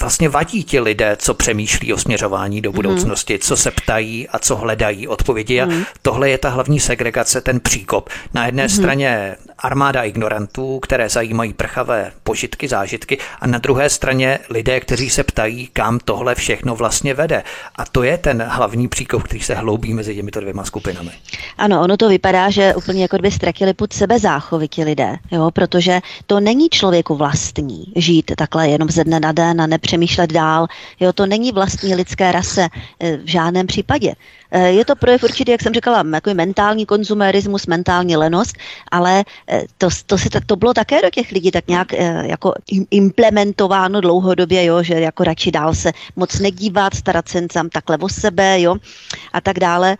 vlastně vadí ti lidé, co přemýšlí o směřování do budoucnosti, mm. co se ptají a co hledají odpovědi. Mm. A tohle je ta hlavní segregace, ten příkop. Na jedné mm. straně armáda ignorantů, které zajímají prchavé požitky, zážitky, a na druhé straně lidé, kteří se ptají, kam tohle všechno vlastně vede. A to je ten hlavní příkop, který se hloubí mezi těmito dvěma skupinami. Ano, ono to vypadá, že úplně jako by ztratili pod sebe záchovy ti lidé, jo? Protože to není člověku vlastní žít takhle jenom ze dne na den a nepřemýšlet dál. Jo, to není vlastní lidské rase v žádném případě. Je to projev určitě, jak jsem říkala, jako mentální konzumerismus, mentální lenost, ale to, to, si, to bylo také do těch lidí tak nějak jako implementováno dlouhodobě, jo, že jako radši dál se moc nedívat, starat se sám takhle o sebe, jo, a tak dále.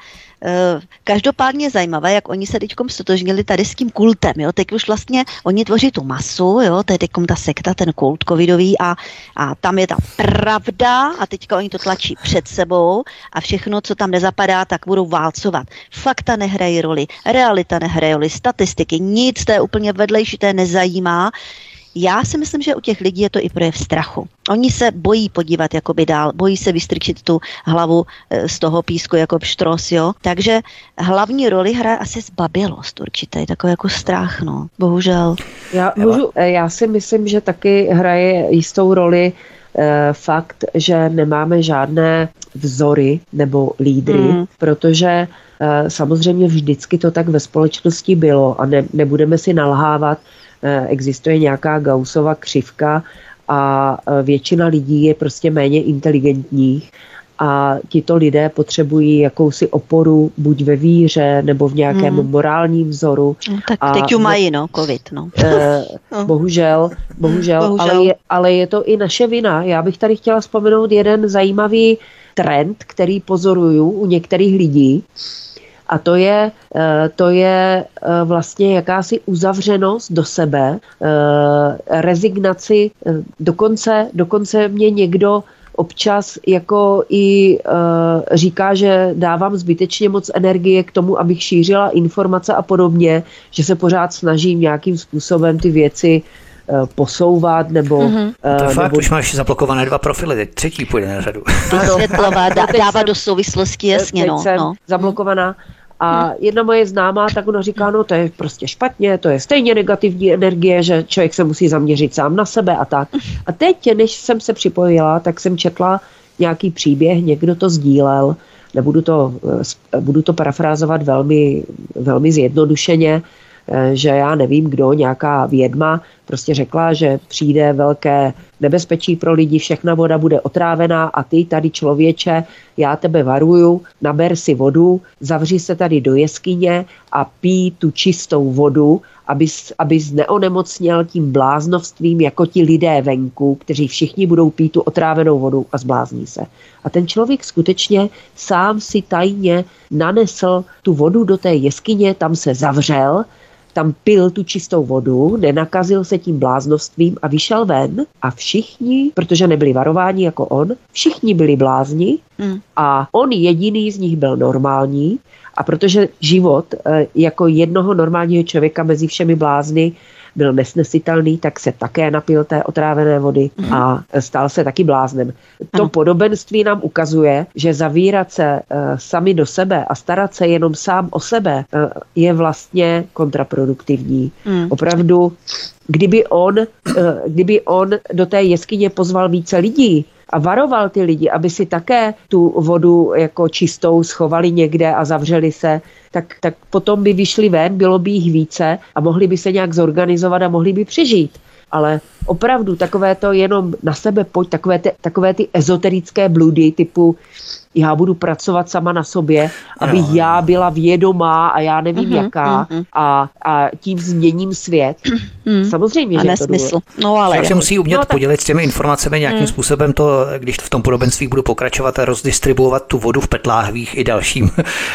Každopádně je zajímavé, jak oni se teďkom stotožnili tady s tím kultem. Jo? Teď už vlastně oni tvoří tu masu, jo? To je teďkom ta sekta, ten kult covidový a, a tam je ta pravda a teďka oni to tlačí před sebou a všechno, co tam nezapadá, tak budou válcovat. Fakta nehrají roli, realita nehraje roli, statistiky, nic, to je úplně vedlejší, to je nezajímá. Já si myslím, že u těch lidí je to i projev strachu. Oni se bojí podívat jakoby dál, bojí se vystrčit tu hlavu z toho písku jako pštros, jo. Takže hlavní roli hraje asi zbabilost určitě, takový jako strach, no. Bohužel. Já, můžu, já si myslím, že taky hraje jistou roli e, fakt, že nemáme žádné vzory nebo lídry, mm. protože e, samozřejmě vždycky to tak ve společnosti bylo a ne, nebudeme si nalhávat, existuje nějaká Gaussova křivka a většina lidí je prostě méně inteligentních a tito lidé potřebují jakousi oporu buď ve víře nebo v nějakém mm. morálním vzoru. No, tak a teď ju mají, no, covid, no. Eh, bohužel, bohužel, bohužel. Ale, je, ale je to i naše vina. Já bych tady chtěla vzpomenout jeden zajímavý trend, který pozoruju u některých lidí. A to je, to je vlastně jakási uzavřenost do sebe, rezignaci. Dokonce, dokonce mě někdo občas jako i říká, že dávám zbytečně moc energie k tomu, abych šířila informace a podobně, že se pořád snažím nějakým způsobem ty věci posouvat, nebo... Mm-hmm. To je fakt, nebo... už máš zablokované dva profily, teď třetí půjde na řadu. Vysvětlovat, dávat do souvislosti, jasně, no. no. zablokovaná. A jedna moje známá, tak ona říká, no to je prostě špatně, to je stejně negativní energie, že člověk se musí zaměřit sám na sebe a tak. A teď, než jsem se připojila, tak jsem četla nějaký příběh, někdo to sdílel, nebudu to, budu to parafrázovat velmi, velmi zjednodušeně, že já nevím kdo, nějaká vědma prostě řekla, že přijde velké nebezpečí pro lidi, všechna voda bude otrávená a ty tady člověče, já tebe varuju, naber si vodu, zavři se tady do jeskyně a pij tu čistou vodu, abys, abys neonemocněl tím bláznovstvím jako ti lidé venku, kteří všichni budou pít tu otrávenou vodu a zblázní se. A ten člověk skutečně sám si tajně nanesl tu vodu do té jeskyně, tam se zavřel, tam pil tu čistou vodu, nenakazil se tím bláznovstvím a vyšel ven a všichni, protože nebyli varováni jako on, všichni byli blázni mm. a on jediný z nich byl normální a protože život jako jednoho normálního člověka mezi všemi blázny byl nesnesitelný, tak se také napil té otrávené vody mm. a stal se taky bláznem. To ano. podobenství nám ukazuje, že zavírat se uh, sami do sebe a starat se jenom sám o sebe uh, je vlastně kontraproduktivní. Mm. Opravdu, kdyby on, uh, kdyby on do té jeskyně pozval více lidí a varoval ty lidi, aby si také tu vodu jako čistou schovali někde a zavřeli se, tak, tak potom by vyšli ven, bylo by jich více a mohli by se nějak zorganizovat a mohli by přežít. Ale opravdu takové to jenom na sebe pojď, takové ty, takové ty ezoterické bludy typu já budu pracovat sama na sobě, aby no. já byla vědomá a já nevím mm-hmm, jaká mm-hmm. A, a tím změním svět. Mm-hmm. Samozřejmě, a že je to důležité. No, ale... Takže musí umět no, tak... podělit s těmi informacemi nějakým mm. způsobem to, když v tom podobenství budu pokračovat a rozdistribuovat tu vodu v petláhvích i dalším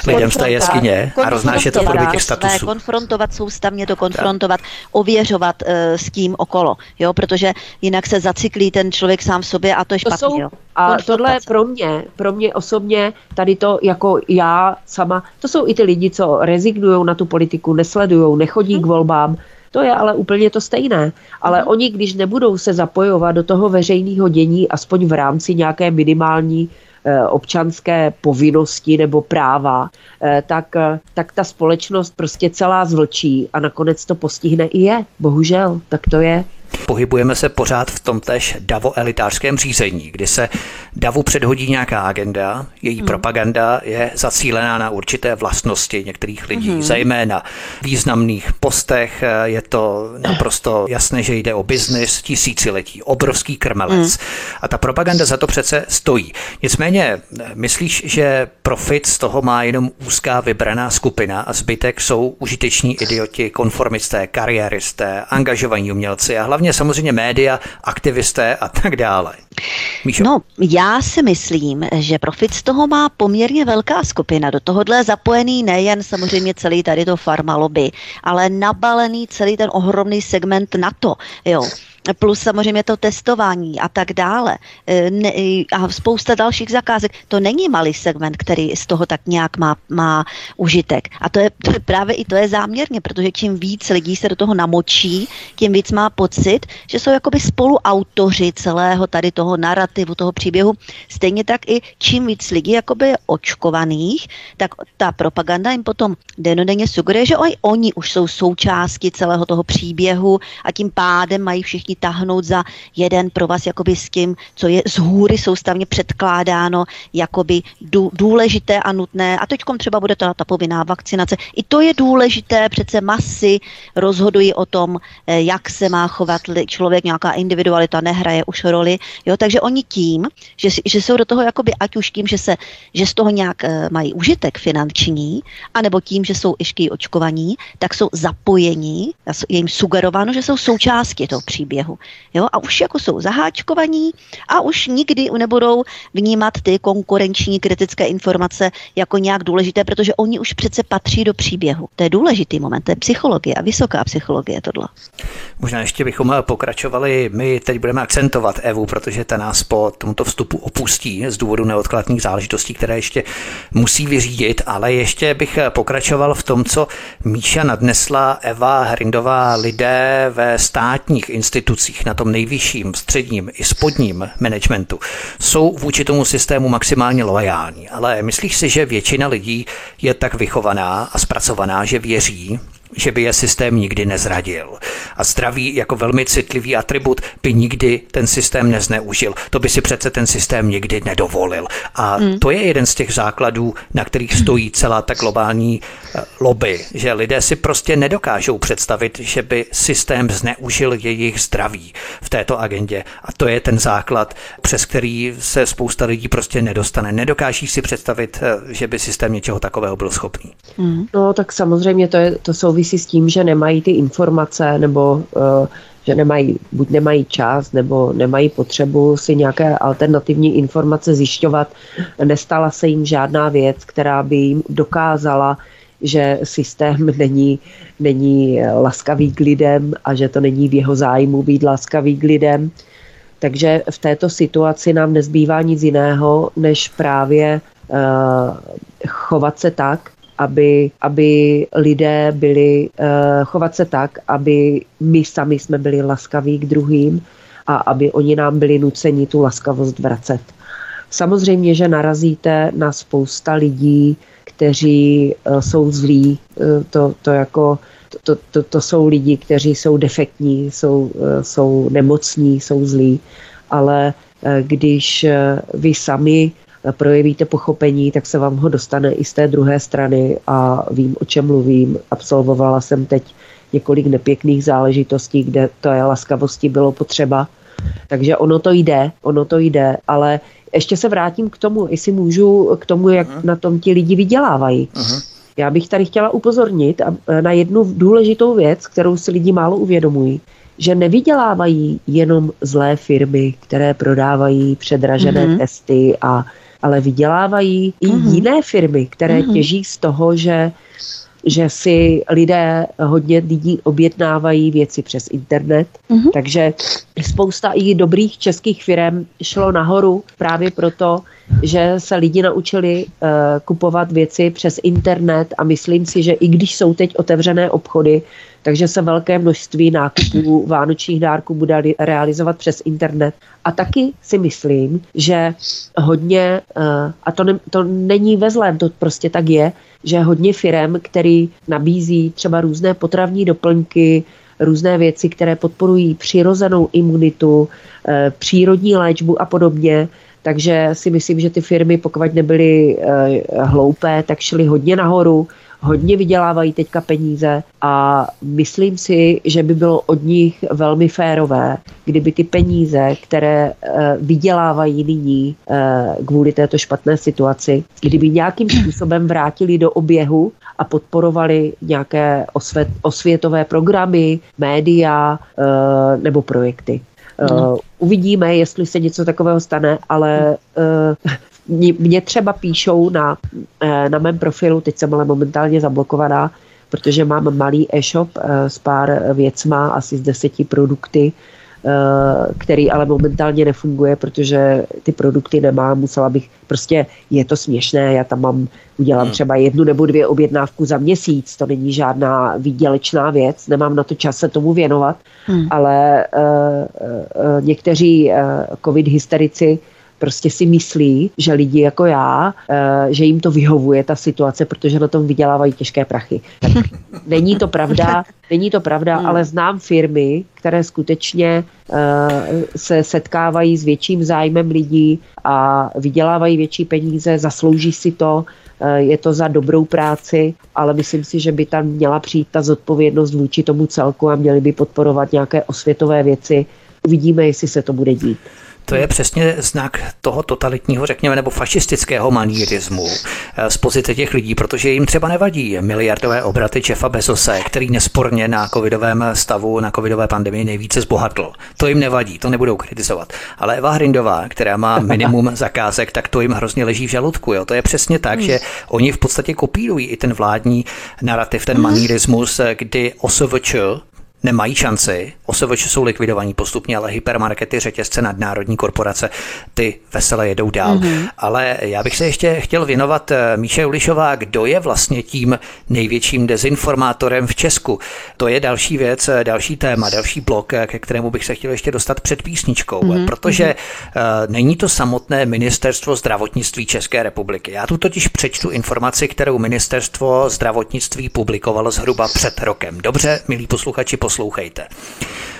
lidem z té jeskyně a roznášet to v podobě těch statusů. Konfrontovat soustavně, to konfrontovat, ověřovat uh, s tím okolo, jo, protože jinak se zacyklí ten člověk sám v sobě a to je špatný. To jsou, jo. A tohle pro mě, pro mě osobně, tady to jako já sama, to jsou i ty lidi, co rezignujou na tu politiku, nesledujou, nechodí k volbám, to je ale úplně to stejné. Ale mm. oni, když nebudou se zapojovat do toho veřejného dění, aspoň v rámci nějaké minimální eh, občanské povinnosti nebo práva, eh, tak, eh, tak ta společnost prostě celá zvlčí a nakonec to postihne i je. Bohužel, tak to je. Pohybujeme se pořád v tomtež davoelitářském řízení, kdy se davu předhodí nějaká agenda, její mm. propaganda je zacílená na určité vlastnosti některých lidí, mm. zejména významných postech, je to naprosto jasné, že jde o biznis tisíciletí, obrovský krmelec mm. a ta propaganda za to přece stojí. Nicméně myslíš, že profit z toho má jenom úzká vybraná skupina a zbytek jsou užiteční idioti, konformisté, kariéristé, angažovaní umělci a hlavně samozřejmě média, aktivisté a tak dále. Míšo. No, já si myslím, že profit z toho má poměrně velká skupina. Do tohohle je zapojený nejen samozřejmě celý tady to farmalobby, ale nabalený celý ten ohromný segment NATO, jo. Plus samozřejmě to testování a tak dále. Ne, a spousta dalších zakázek. To není malý segment, který z toho tak nějak má, má užitek. A to je, to je právě i to je záměrně, protože čím víc lidí se do toho namočí, tím víc má pocit, že jsou jakoby spoluautoři celého tady toho narrativu, toho příběhu. Stejně tak i čím víc lidí jakoby očkovaných, tak ta propaganda jim potom dennodenně sugeruje, že oj, oni už jsou součástí celého toho příběhu a tím pádem mají všichni tahnout za jeden pro vás jakoby s tím, co je z hůry soustavně předkládáno, jakoby důležité a nutné. A teďkom třeba bude to ta povinná vakcinace. I to je důležité, přece masy rozhodují o tom, jak se má chovat člověk, nějaká individualita nehraje už roli. Jo, takže oni tím, že, že jsou do toho jakoby ať už tím, že, se, že z toho nějak mají užitek finanční, anebo tím, že jsou išky očkovaní, tak jsou zapojení, je jim sugerováno, že jsou součástí toho příběhu. příběhu. Jo? A už jako jsou zaháčkovaní a už nikdy nebudou vnímat ty konkurenční kritické informace jako nějak důležité, protože oni už přece patří do příběhu. To je důležitý moment, to je psychologie a vysoká psychologie tohle. Možná ještě bychom pokračovali, my teď budeme akcentovat Evu, protože ta nás po tomto vstupu opustí z důvodu neodkladných záležitostí, které ještě musí vyřídit, ale ještě bych pokračoval v tom, co Míša nadnesla, Eva Hrindová, lidé ve státních institucích, na tom nejvyšším, středním i spodním managementu, jsou vůči tomu systému maximálně loajální, ale myslíš si, že většina lidí je tak vychovaná a zpracovaná, že věří, že by je systém nikdy nezradil. A zdraví jako velmi citlivý atribut by nikdy ten systém nezneužil. To by si přece ten systém nikdy nedovolil. A mm. to je jeden z těch základů, na kterých stojí celá ta globální lobby, že lidé si prostě nedokážou představit, že by systém zneužil jejich zdraví v této agendě. A to je ten základ, přes který se spousta lidí prostě nedostane. Nedokáží si představit, že by systém něčeho takového byl schopný. Mm. No tak samozřejmě to, je, to souvisí s tím, že nemají ty informace nebo uh, že nemají, buď nemají čas nebo nemají potřebu si nějaké alternativní informace zjišťovat. Nestala se jim žádná věc, která by jim dokázala, že systém není, není laskavý k lidem a že to není v jeho zájmu být laskavý k lidem. Takže v této situaci nám nezbývá nic jiného, než právě uh, chovat se tak, Aby, aby lidé byli, uh, chovat se tak, aby my sami jsme byli laskaví k druhým a aby oni nám byli nuceni tu laskavost vracet. Samozřejmě, že narazíte na spousta lidí, kteří uh, jsou zlí, uh, to, to, jako, to, to, to jsou lidi, kteří jsou defektní, jsou, uh, jsou nemocní, jsou zlí, ale uh, když uh, vy sami projevíte pochopení, tak se vám ho dostane i z té druhé strany a vím, o čem mluvím. Absolvovala jsem teď několik nepěkných záležitostí, kde to je laskavosti bylo potřeba. Takže ono to jde, ono to jde, ale ještě se vrátím k tomu, jestli můžu, k tomu, jak Aha. na tom ti lidi vydělávají. Aha. Já bych tady chtěla upozornit na jednu důležitou věc, kterou si lidi málo uvědomují, že nevydělávají jenom zlé firmy, které prodávají předražené Aha. testy a ale vydělávají i Aha. jiné firmy, které Aha. těží z toho, že, že si lidé, hodně lidí objednávají věci přes internet. Aha. Takže spousta i dobrých českých firem šlo nahoru právě proto, že se lidi naučili uh, kupovat věci přes internet a myslím si, že i když jsou teď otevřené obchody, takže se velké množství nákupů vánočních dárků bude li- realizovat přes internet. A taky si myslím, že hodně, uh, a to, ne- to není ve zlém, to prostě tak je, že hodně firem, který nabízí třeba různé potravní doplňky, různé věci, které podporují přirozenou imunitu, e, přírodní léčbu a podobně. Takže si myslím, že ty firmy, pokud nebyly e, hloupé, tak šly hodně nahoru, hodně vydělávají teďka peníze a myslím si, že by bylo od nich velmi férové, kdyby ty peníze, které e, vydělávají nyní e, kvůli této špatné situaci, kdyby nějakým způsobem vrátili do oběhu a podporovali nějaké osvět, osvětové programy, média e, nebo projekty. E, uvidíme, jestli se něco takového stane, ale e, Mně třeba píšou na, na mém profilu, teď jsem ale momentálně zablokovaná, protože mám malý e-shop s pár věcma, asi z deseti produkty, který ale momentálně nefunguje, protože ty produkty nemám, musela bych, prostě je to směšné, já tam mám, udělám třeba jednu nebo dvě objednávku za měsíc, to není žádná výdělečná věc, nemám na to čas se tomu věnovat, hmm. ale uh, uh, někteří uh, covid hysterici prostě si myslí, že lidi jako já, že jim to vyhovuje ta situace, protože na tom vydělávají těžké prachy. Tak není to pravda, není to pravda, hmm. ale znám firmy, které skutečně se setkávají s větším zájmem lidí a vydělávají větší peníze, zaslouží si to, je to za dobrou práci, ale myslím si, že by tam měla přijít ta zodpovědnost vůči tomu celku a měli by podporovat nějaké osvětové věci. Uvidíme, jestli se to bude dít. To je přesně znak toho totalitního, řekněme, nebo fašistického manírismu z pozice těch lidí, protože jim třeba nevadí miliardové obraty Jeffa Bezose, který nesporně na covidovém stavu, na covidové pandemii nejvíce zbohatl. To jim nevadí, to nebudou kritizovat. Ale Eva Hrindová, která má minimum zakázek, tak to jim hrozně leží v žaludku. Jo. To je přesně tak, že oni v podstatě kopírují i ten vládní narrativ, ten manírismus, kdy OSVČ nemají šanci, OSVČ jsou likvidovaní postupně, ale hypermarkety, řetězce, nadnárodní korporace, ty vesele jedou dál. Mm-hmm. Ale já bych se ještě chtěl věnovat Míše Julišová, kdo je vlastně tím největším dezinformátorem v Česku. To je další věc, další téma, další blok, ke kterému bych se chtěl ještě dostat před písničkou, mm-hmm. protože mm-hmm. není to samotné Ministerstvo zdravotnictví České republiky. Já tu totiž přečtu informaci, kterou Ministerstvo zdravotnictví publikovalo zhruba před rokem. Dobře, milí posluchači, poslouchejte.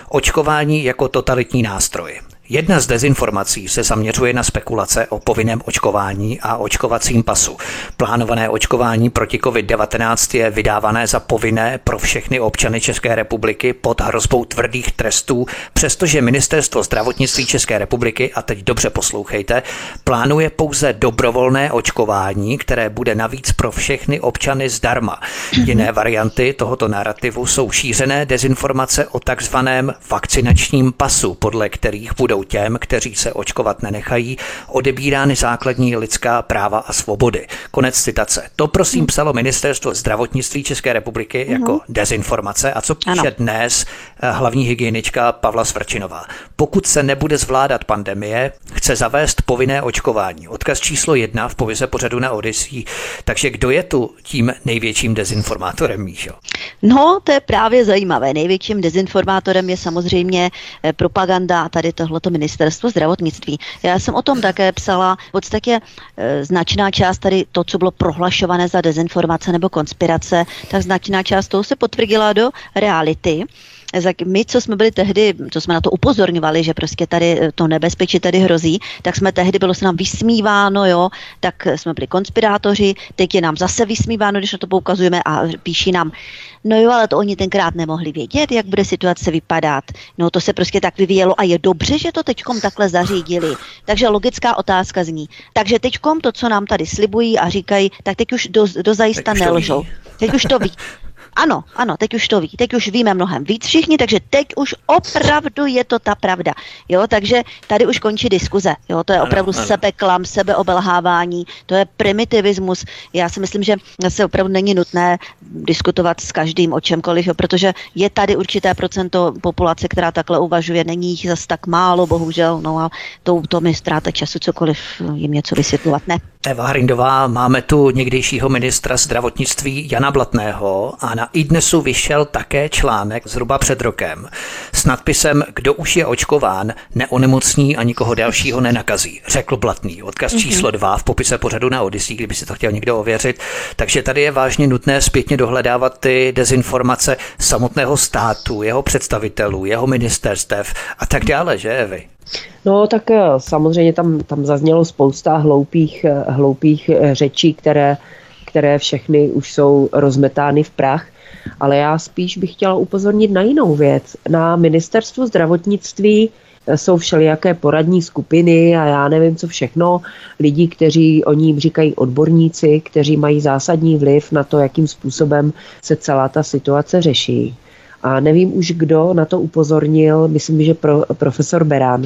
Očkování jako totalitní nástroj. Jedna z dezinformací se zaměřuje na spekulace o povinném očkování a očkovacím pasu. Plánované očkování proti covid devatenáct je vydávané za povinné pro všechny občany České republiky pod hrozbou tvrdých trestů, přestože Ministerstvo zdravotnictví České republiky, a teď dobře poslouchejte, plánuje pouze dobrovolné očkování, které bude navíc pro všechny občany zdarma. Jiné varianty tohoto narrativu jsou šířené dezinformace o takzvaném vakcinačním pasu, podle kterých budou těm, kteří se očkovat nenechají, odebírány základní lidská práva a svobody. Konec citace. To prosím psalo Ministerstvo zdravotnictví České republiky jako mm-hmm. dezinformace. A co píše ano. dnes hlavní hygienička Pavla Svrčinová? Pokud se nebude zvládat pandemie, chce zavést povinné očkování. Odkaz číslo jedna v pověze pořadu na Odysee. Takže kdo je tu tím největším dezinformátorem, Míšo? No, to je právě zajímavé. Největším dezinformátorem je samozřejmě propaganda a tady tohle to Ministerstvo zdravotnictví. Já jsem o tom také psala, v podstatě e, značná část tady to, co bylo prohlašované za dezinformace nebo konspirace, tak značná část toho se potvrdila do reality. My, co jsme byli tehdy, co jsme na to upozorňovali, že prostě tady to nebezpečí tady hrozí, tak jsme tehdy, bylo se nám vysmíváno, jo, tak jsme byli konspirátoři, teď je nám zase vysmíváno, když na to poukazujeme a píší nám, no jo, ale to oni tenkrát nemohli vědět, jak bude situace vypadat. No to se prostě tak vyvíjelo a je dobře, že to teďkom takhle zařídili. Takže logická otázka zní. Takže teďkom to, co nám tady slibují a říkají, tak teď už do, dozajista nelžou. Teď už to ví. Ano, ano, teď už to ví, teď už víme mnohem víc všichni, takže teď už opravdu je to ta pravda, jo, takže tady už končí diskuze, jo, to je opravdu ano, ano. sebeklam, sebeobelhávání, to je primitivismus, já si myslím, že se opravdu není nutné diskutovat s každým o čemkoliv, jo, protože je tady určité procento populace, která takhle uvažuje, není jich zas tak málo, bohužel, no a to, to mi ztráta času cokoliv jim něco vysvětlovat, ne. Eva Hrindová, máme tu někdejšího ministra zdravotnictví Jana Blatného a na iDNESu vyšel také článek zhruba před rokem s nadpisem Kdo už je očkován, neonemocní a nikoho dalšího nenakazí, řekl Blatný. Odkaz číslo dva v popise pořadu na Odysee, kdyby si to chtěl někdo ověřit. Takže tady je vážně nutné zpětně dohledávat ty dezinformace samotného státu, jeho představitelů, jeho ministerstev a tak dále, že Evi? No tak samozřejmě tam, tam zaznělo spousta hloupých, hloupých řečí, které, které všechny už jsou rozmetány v prach, ale já spíš bych chtěla upozornit na jinou věc. Na Ministerstvu zdravotnictví jsou všelijaké poradní skupiny a já nevím co všechno, lidi, kteří o ní říkají odborníci, kteří mají zásadní vliv na to, jakým způsobem se celá ta situace řeší. A nevím už, kdo na to upozornil, myslím, že pro, profesor Beran,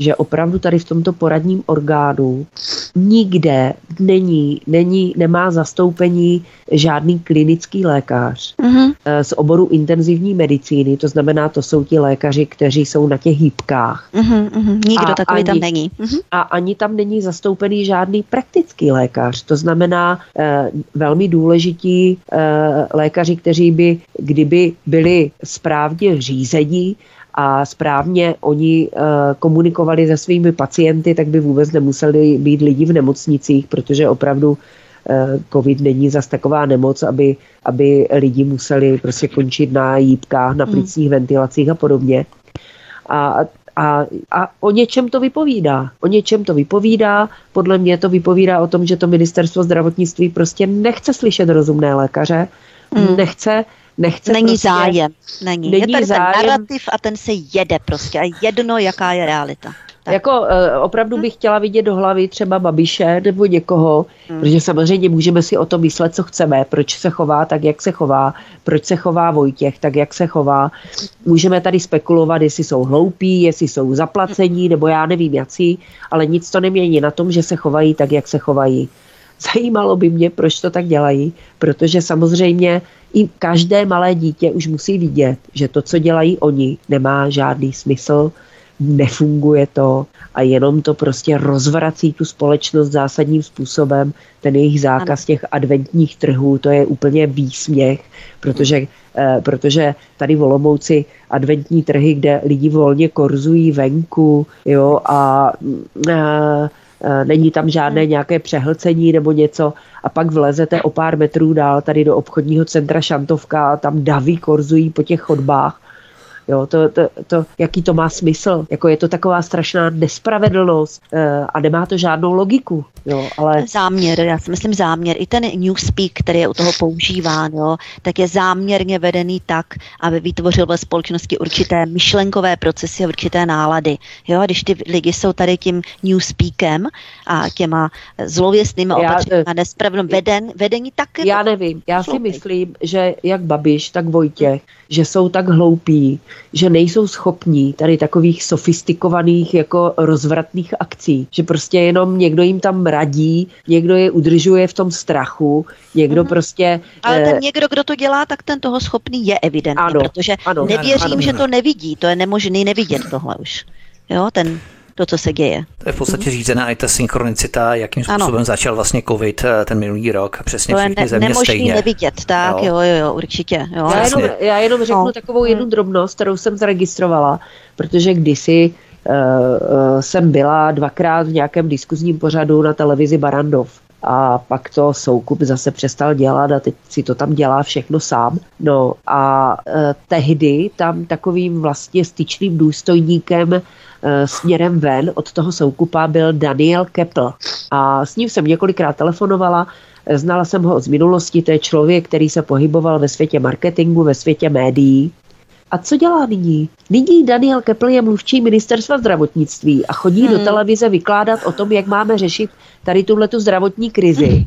že opravdu tady v tomto poradním orgánu nikde není, není nemá zastoupení žádný klinický lékař mm-hmm. z oboru intenzivní medicíny, to znamená, to jsou ti lékaři, kteří jsou na těch hýbkách. Mm-hmm. Nikdo a takový ani, tam není. Mm-hmm. A ani tam není zastoupený žádný praktický lékař, to znamená eh, velmi důležití eh, lékaři, kteří by, kdyby byli správně řízení, a správně oni uh, komunikovali se svými pacienty, tak by vůbec nemuseli být lidi v nemocnicích, protože opravdu uh, covid není zas taková nemoc, aby, aby lidi museli prostě končit na jípkách, na plicních mm. ventilacích a podobně. A, a, a o něčem to vypovídá. O něčem to vypovídá. Podle mě to vypovídá o tom, že to Ministerstvo zdravotnictví prostě nechce slyšet rozumné lékaře, mm. nechce Nechce není prostě, zájem, není. není je tady zájem. Ten narrativ a ten se jede prostě a jedno, jaká je realita. Tak. Jako opravdu bych chtěla vidět do hlavy třeba Babiše nebo někoho, hmm. protože samozřejmě můžeme si o tom myslet, co chceme, proč se chová tak, jak se chová, proč se chová Vojtěch tak, jak se chová. Můžeme tady spekulovat, jestli jsou hloupí, jestli jsou zaplacení, nebo já nevím jací, ale nic to nemění na tom, že se chovají tak, jak se chovají. Zajímalo by mě, proč to tak dělají, protože samozřejmě i každé malé dítě už musí vidět, že to, co dělají oni, nemá žádný smysl, nefunguje to a jenom to prostě rozvrací tu společnost zásadním způsobem. Ten jejich zákaz těch adventních trhů, to je úplně výsměch, protože, eh, protože tady v Olomouci adventní trhy, kde lidi volně korzují venku, jo, a eh, není tam žádné nějaké přehlcení nebo něco a pak vlezete o pár metrů dál tady do obchodního centra Šantovka a tam davy korzují po těch chodbách. Jo, to, to, to, jaký to má smysl? Jako je to taková strašná nespravedlnost e, a nemá to žádnou logiku. Jo, ale... Záměr, já si myslím záměr. I ten newspeak, který je u toho používán, jo, tak je záměrně vedený tak, aby vytvořil ve společnosti určité myšlenkové procesy a určité nálady. Jo, když ty lidi jsou tady tím newspeakem a těma zlověstnými opatřeními a nespravedlnost veden, vedení taky. Já nevím, já si myslím, že jak Babiš, tak Vojtěch, že jsou tak hloupí, že nejsou schopní tady takových sofistikovaných jako rozvratných akcí, že prostě jenom někdo jim tam radí, někdo je udržuje v tom strachu, někdo mm-hmm. prostě... Ale ten někdo, kdo to dělá, tak ten toho schopný je evidentně, ano, protože ano, nevěřím, ano, ano, že to nevidí, to je nemožný nevidět tohle už, jo, ten... to, co se děje. To je v podstatě řízená i ta synchronicita, jakým způsobem ano. začal vlastně covid ten minulý rok, přesně to všichni ne, země nemožný stejně. Nemožný nevidět, tak jo, jo, jo, určitě. Jo. Já, jenom, já jenom řeknu no. takovou jednu drobnost, kterou jsem zaregistrovala, protože kdysi uh, uh, jsem byla dvakrát v nějakém diskuzním pořadu na televizi Barrandov a pak to Soukup zase přestal dělat a teď si to tam dělá všechno sám. No a uh, tehdy tam takovým vlastně styčným důstojníkem směrem ven od toho Soukupa byl Daniel Kepl a s ním jsem několikrát telefonovala, znala jsem ho z minulosti, to je člověk, který se pohyboval ve světě marketingu, ve světě médií. A co dělá nyní? Nyní Daniel Kepl je mluvčí ministerstva zdravotnictví a chodí hmm. do televize vykládat o tom, jak máme řešit tady tuhletu zdravotní krizi.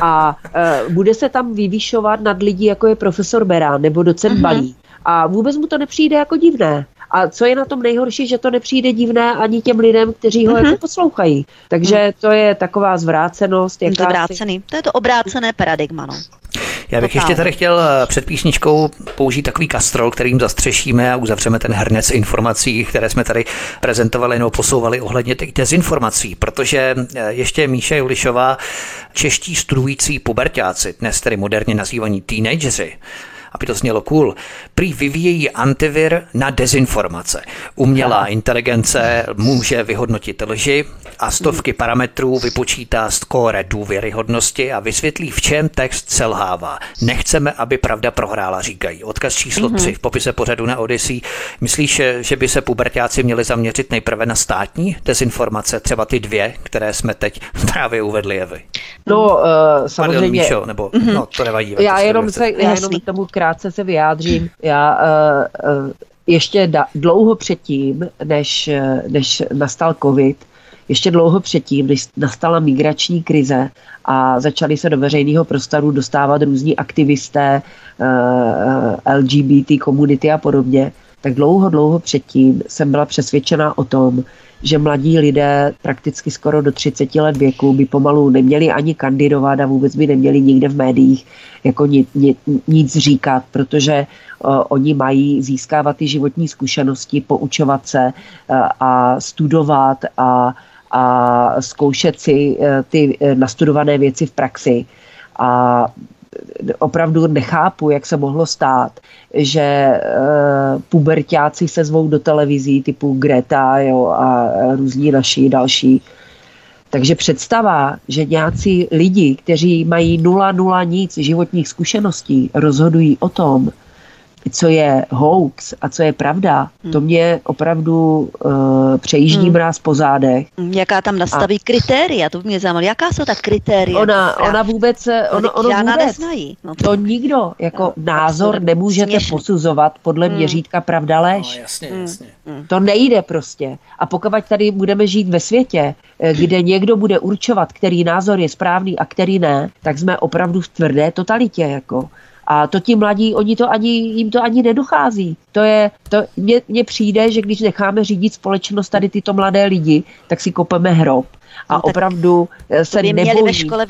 A e, bude se tam vyvyšovat nad lidi, jako je profesor Berán nebo docent hmm. Balí. A vůbec mu to nepřijde jako divné. A co je na tom nejhorší, že to nepřijde divné ani těm lidem, kteří ho mm-hmm. jako poslouchají. Takže to je taková zvrácenost. Jaká to, vrácený. To je to obrácené paradigma. No. Já bych ještě tady chtěl před písničkou použít takový kastrol, kterým zastřešíme a uzavřeme ten hrnec informací, které jsme tady prezentovali nebo posouvali ohledně těch dezinformací, protože ještě Míša Julišová, čeští studující puberťáci, dnes tedy moderně nazývaní teenageři, aby to znělo cool, prý vyvíjejí antivir na dezinformace. Umělá inteligence může vyhodnotit lži a stovky parametrů vypočítá skóre důvěryhodnosti a vysvětlí, v čem text selhává. Nechceme, aby pravda prohrála, říkají. Odkaz číslo tři v popise pořadu na Odysee. Myslíš, že by se puberťáci měli zaměřit nejprve na státní dezinformace, třeba ty dvě, které jsme teď právě uvedli, Evy? No, uh, samozřejmě. Pardon, Míšo, nebo, mm-hmm. no, to nevadí. Já to jenom se, já jenom k tomu krátce se vyjádřím. Já uh, uh, ještě da, dlouho předtím, než, než nastal covid, ještě dlouho předtím, když nastala migrační krize a začali se do veřejného prostoru dostávat různí aktivisté, uh, L G B T komunity a podobně, tak dlouho, dlouho předtím jsem byla přesvědčená o tom, že mladí lidé prakticky skoro do třiceti let věku by pomalu neměli ani kandidovat a vůbec by neměli nikde v médiích jako ni, ni, nic říkat, protože uh, oni mají získávat ty životní zkušenosti, poučovat se uh, a studovat a, a zkoušet si uh, ty uh, nastudované věci v praxi. A opravdu nechápu, jak se mohlo stát, že e, puberťáci se zvou do televizí typu Greta, jo, a různí naši další. Takže představa, že nějací lidi, kteří mají nula nula nic životních zkušeností, rozhodují o tom, co je hoax a co je pravda, hmm. to mě opravdu uh, přejíždí hmm. mráz po zádech. Jaká tam nastaví a... kritéria, to by mě zajímalo. Jaká jsou ta kritéria? Ona, ona vůbec, on, ono vůbec, neznají. No to... to nikdo, jako no, názor to nemůžete směšný. posuzovat podle hmm. měřítka pravda lež. No, jasně, jasně. Hmm. To nejde prostě. A pokud tady budeme žít ve světě, kde někdo bude určovat, který názor je správný a který ne, tak jsme opravdu v tvrdé totalitě, jako. A to ti mladí, oni to ani, jim to ani nedochází. To je, to, mně, mně přijde, že když necháme řídit společnost tady tyto mladé lidi, tak si kopeme hrob. A no, opravdu se nebojí. By měli ve škole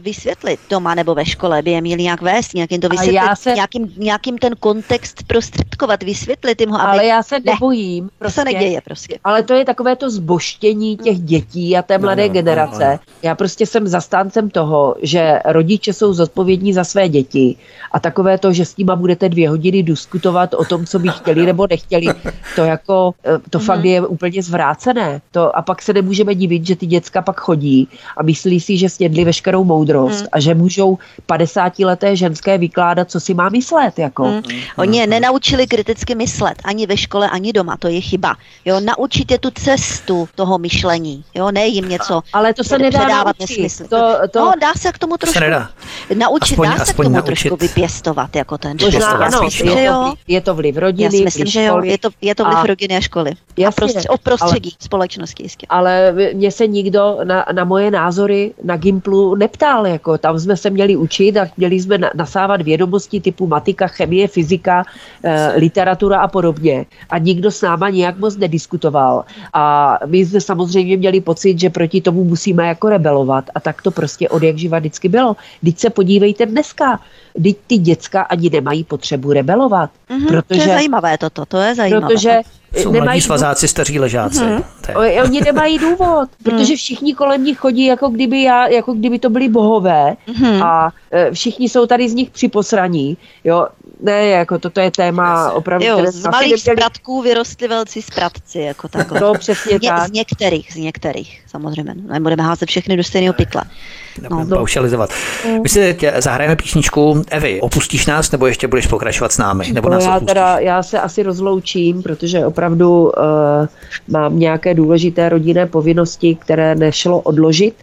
vysvětlit doma nebo ve škole, by je měli nějak vést, nějakým to vysvětlit, se... nějakým, nějakým ten kontext prostředkovat, vysvětlit jim ho. Aby... Ale já se nebojím. Ne, prostě. To se neděje prostě. Ale to je takové to zboštění těch dětí a té mladé no, generace. No, no, no. Já prostě jsem zastáncem toho, že rodiče jsou zodpovědní za své děti a takové to, že s nima budete dvě hodiny diskutovat o tom, co by chtěli nebo nechtěli, to jako, to fakt je úplně zvrácené. To, a pak se nemůžeme divit, že ty děti pak chodí a myslí si, že snědli veškerou moudrost mm. a že můžou padesátileté ženské vykládat, co si má myslet. Jako. Mm. Oni je nenaučili kriticky myslet, ani ve škole, ani doma, to je chyba. Jo, naučit je tu cestu toho myšlení, jo, ne jim něco ale to se nedá předávat nesmysl. To, to... No, dá se k tomu trošku naučit, aspoň, dá se k tomu naučit. trošku vypěstovat, jako ten Možná, ano, spíš, no. je, to, je to vliv rodiny, já si myslím, že jo, je to, je to vliv a... rodiny a školy. Jasně, a prostředí, o prostředí ale... společnosti jistě. Ale mě se nikdy Nikdo na, na moje názory na Gimplu neptal, jako tam jsme se měli učit a měli jsme na, nasávat vědomosti typu matika, chemie, fyzika, e, literatura a podobně. A nikdo s náma nějak moc nediskutoval. A my jsme samozřejmě měli pocit, že proti tomu musíme jako rebelovat. A tak to prostě od jak živa vždycky bylo. Vždyť se podívejte dneska. Vždyť ty děcka ani nemají potřebu rebelovat. Mm-hmm, protože, to je zajímavé toto, to je zajímavé. Protože jsou nemají mladí svazáci, staří ležáci. Hmm. Oni nemají důvod, protože všichni kolem nich chodí, jako kdyby, já, jako kdyby to byli bohové hmm. a všichni jsou tady z nich připosraní. Jo, ne, jako toto je téma opravdu... Jo, z malých spratků vyrostli velcí spratci, jako takové. To přesně Ně, tak. Z některých, z některých, samozřejmě. Nebudeme házet všechny do stejného pytle. Nebudeme no, paušalizovat. No. My si teď zahrajeme písničku. Evi, opustíš nás, nebo ještě budeš pokračovat s námi? Nebo nás já, teda, já se asi rozloučím, protože opravdu uh, mám nějaké důležité rodinné povinnosti, které nešlo odložit.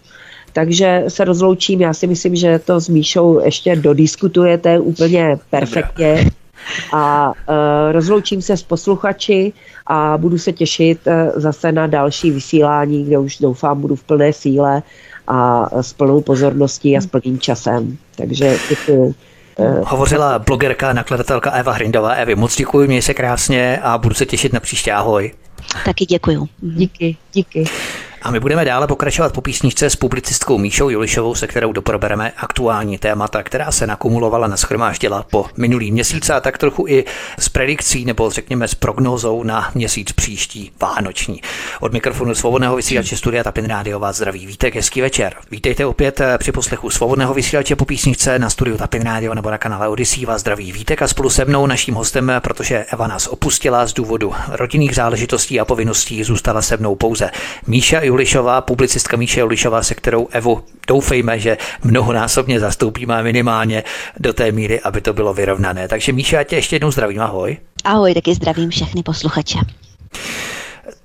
Takže se rozloučím, já si myslím, že to s Míšou ještě dodiskutujete úplně perfektně a uh, rozloučím se s posluchači a budu se těšit uh, zase na další vysílání, kde už doufám budu v plné síle a s plnou pozorností a s plným časem. Takže děkuji. Hovořila blogerka a nakladatelka Eva Hrindová. Evi, moc děkuji, měj se krásně a budu se těšit na příště. Ahoj. Taky děkuji. Díky, díky. A my budeme dále pokračovat po písničce s publicistkou Míšou Julišovou, se kterou doprobereme aktuální témata, která se nakumulovala, nashromáždila po minulý měsíc a tak trochu i s predikcí nebo řekněme s prognózou na měsíc příští vánoční. Od mikrofonu Svobodného vysílače Studia Tapin Radio vás zdraví Vítek, hezký večer. Vítejte opět při poslechu Svobodného vysílače po písničce na Studiu Tapin Radio nebo na kanále Odisí vás zdraví Vítek a spolu se mnou naším hostem, protože Eva nás opustila z důvodu rodinných záležitostí a povinností, zůstala se mnou pouze Míša Julišová, publicistka Míša Julišová, se kterou Evu doufejme, že mnohonásobně zastoupíme minimálně do té míry, aby to bylo vyrovnané. Takže Míša, já tě ještě jednou zdravím, ahoj. Ahoj, taky zdravím všechny posluchače.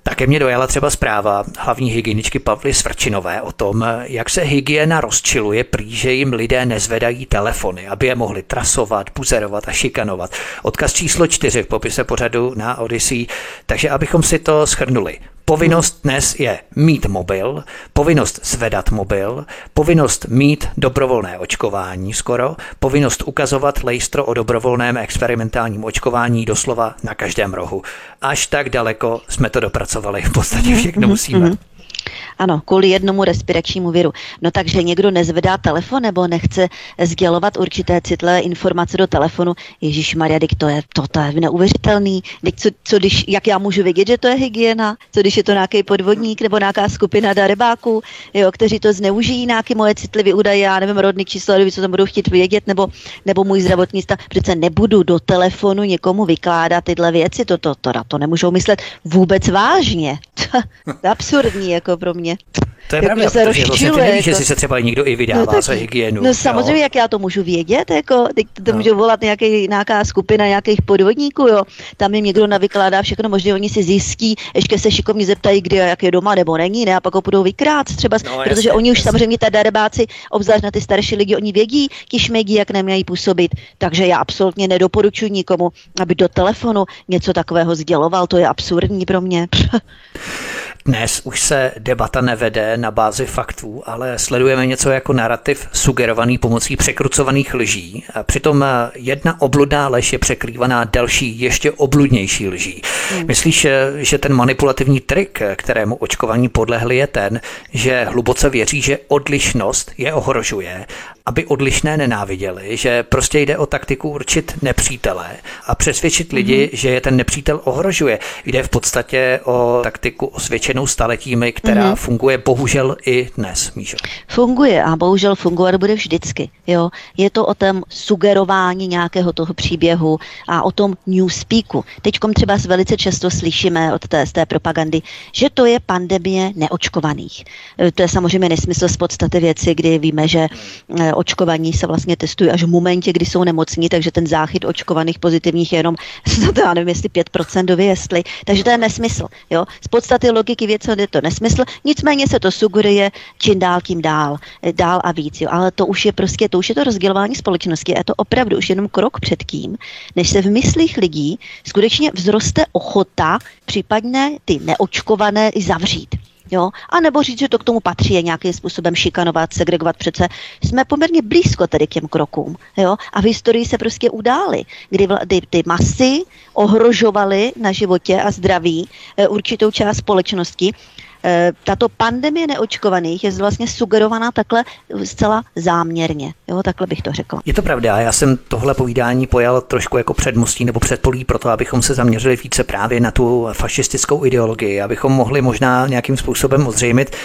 Také mě dojala třeba zpráva hlavní hygieničky Pavly Svrčinové o tom, jak se hygiena rozčiluje prý, že jim lidé nezvedají telefony, aby je mohli trasovat, buzerovat a šikanovat. Odkaz číslo čtyři v popise pořadu na Odysee, takže abychom si to shrnuli. Povinnost dnes je mít mobil, povinnost zvedat mobil, povinnost mít dobrovolné očkování skoro, povinnost ukazovat lejstro o dobrovolném experimentálním očkování doslova na každém rohu. Až tak daleko jsme to dopracovali, v podstatě všechno musíme. Ano, kvůli jednomu respiračnímu viru. No takže někdo nezvedá telefon nebo nechce sdělovat určité citlivé informace do telefonu. Ježišmarja, to je, to, to je neuvěřitelný. Dík, co, co když, jak já můžu vědět, že to je hygiena? Co když je to nějaký podvodník nebo nějaká skupina darebáků, jo, kteří to zneužijí, nějaké moje citlivé údaje, já nevím, rodný číslo, co tam budou chtít vědět, nebo, nebo můj zdravotní stav. Přece nebudu do telefonu někomu vykládat tyhle věci, to, to, to, to, to nemůžou myslet vůbec vážně. To je absurdní. jako pro mě. To je jako pravda, se protože vlastně ty nevíš, jestli se třeba někdo i vydává no, za hygienu. No samozřejmě, jo. Jak já to můžu vědět, jako, teď to no. může volat nějaký, nějaká skupina nějakých podvodníků, jo, tam jim někdo navykládá všechno, možná oni si zjistí, ještě se šikovně zeptají, kdy a jak je doma nebo není, ne, a pak ho budou vykrát třeba, no, protože jasný, oni už jasný. Samozřejmě ta darebáci, obzvlášť na ty starší lidi, oni vědí, ti šmejdi, jak nemají působit, takže já absolutně nedoporučuji nikomu, aby do telefonu něco takového sděloval, to je absurdní pro mě. Dnes už se debata nevede na bázi faktů, ale sledujeme něco jako narrativ sugerovaný pomocí překrucovaných lží. Přitom jedna obludná lež je překrývaná další, ještě obludnější lží. Hmm. Myslíš, že ten manipulativní trik, kterému očkovaní podlehli, je ten, že hluboce věří, že odlišnost je ohrožuje, aby odlišné nenáviděli, že prostě jde o taktiku určit nepřítele a přesvědčit lidi, hmm. že je ten nepřítel ohrožuje. Jde v podstatě o taktiku osvědčenou staletími, která mm-hmm. funguje bohužel i dnes, Míšo. Funguje a bohužel fungovat bude vždycky. Jo? Je to o tom sugerování nějakého toho příběhu a o tom newspeaku. Teďkom třeba velice často slyšíme od té, z té propagandy, že to je pandemie neočkovaných. To je samozřejmě nesmysl z podstaty věci, kdy víme, že očkovaní se vlastně testují až v momentě, kdy jsou nemocní, takže ten záchyt očkovaných pozitivních je jenom, já nevím, jestli pět procent do vyjestli. Takže to je nesmysl. Jo? Z podstaty logiky věc, je to nesmysl, nicméně se to sugeruje čím dál tím dál, dál a víc, jo. Ale to už je prostě, to už je to rozdělování společnosti a je to opravdu už jenom krok před tím, než se v myslích lidí skutečně vzroste ochota, případně ty neočkované zavřít. Jo? A nebo říct, že to k tomu patří, je nějakým způsobem šikanovat, segregovat přece. Jsme poměrně blízko tady k těm krokům. Jo? A v historii se prostě udály, kdy vla, ty, ty masy ohrožovaly na životě a zdraví e, určitou část společnosti. E, tato pandemie neočkovaných je vlastně sugerovaná takhle zcela záměrně. Jo? Takhle bych to řekla. Je to pravda, já jsem tohle povídání pojal trošku jako předmostí nebo předpolí pro to, abychom se zaměřili více právě na tu fašistickou ideologii, abychom mohli možná nějakým způsobem Způsobem ozřejmit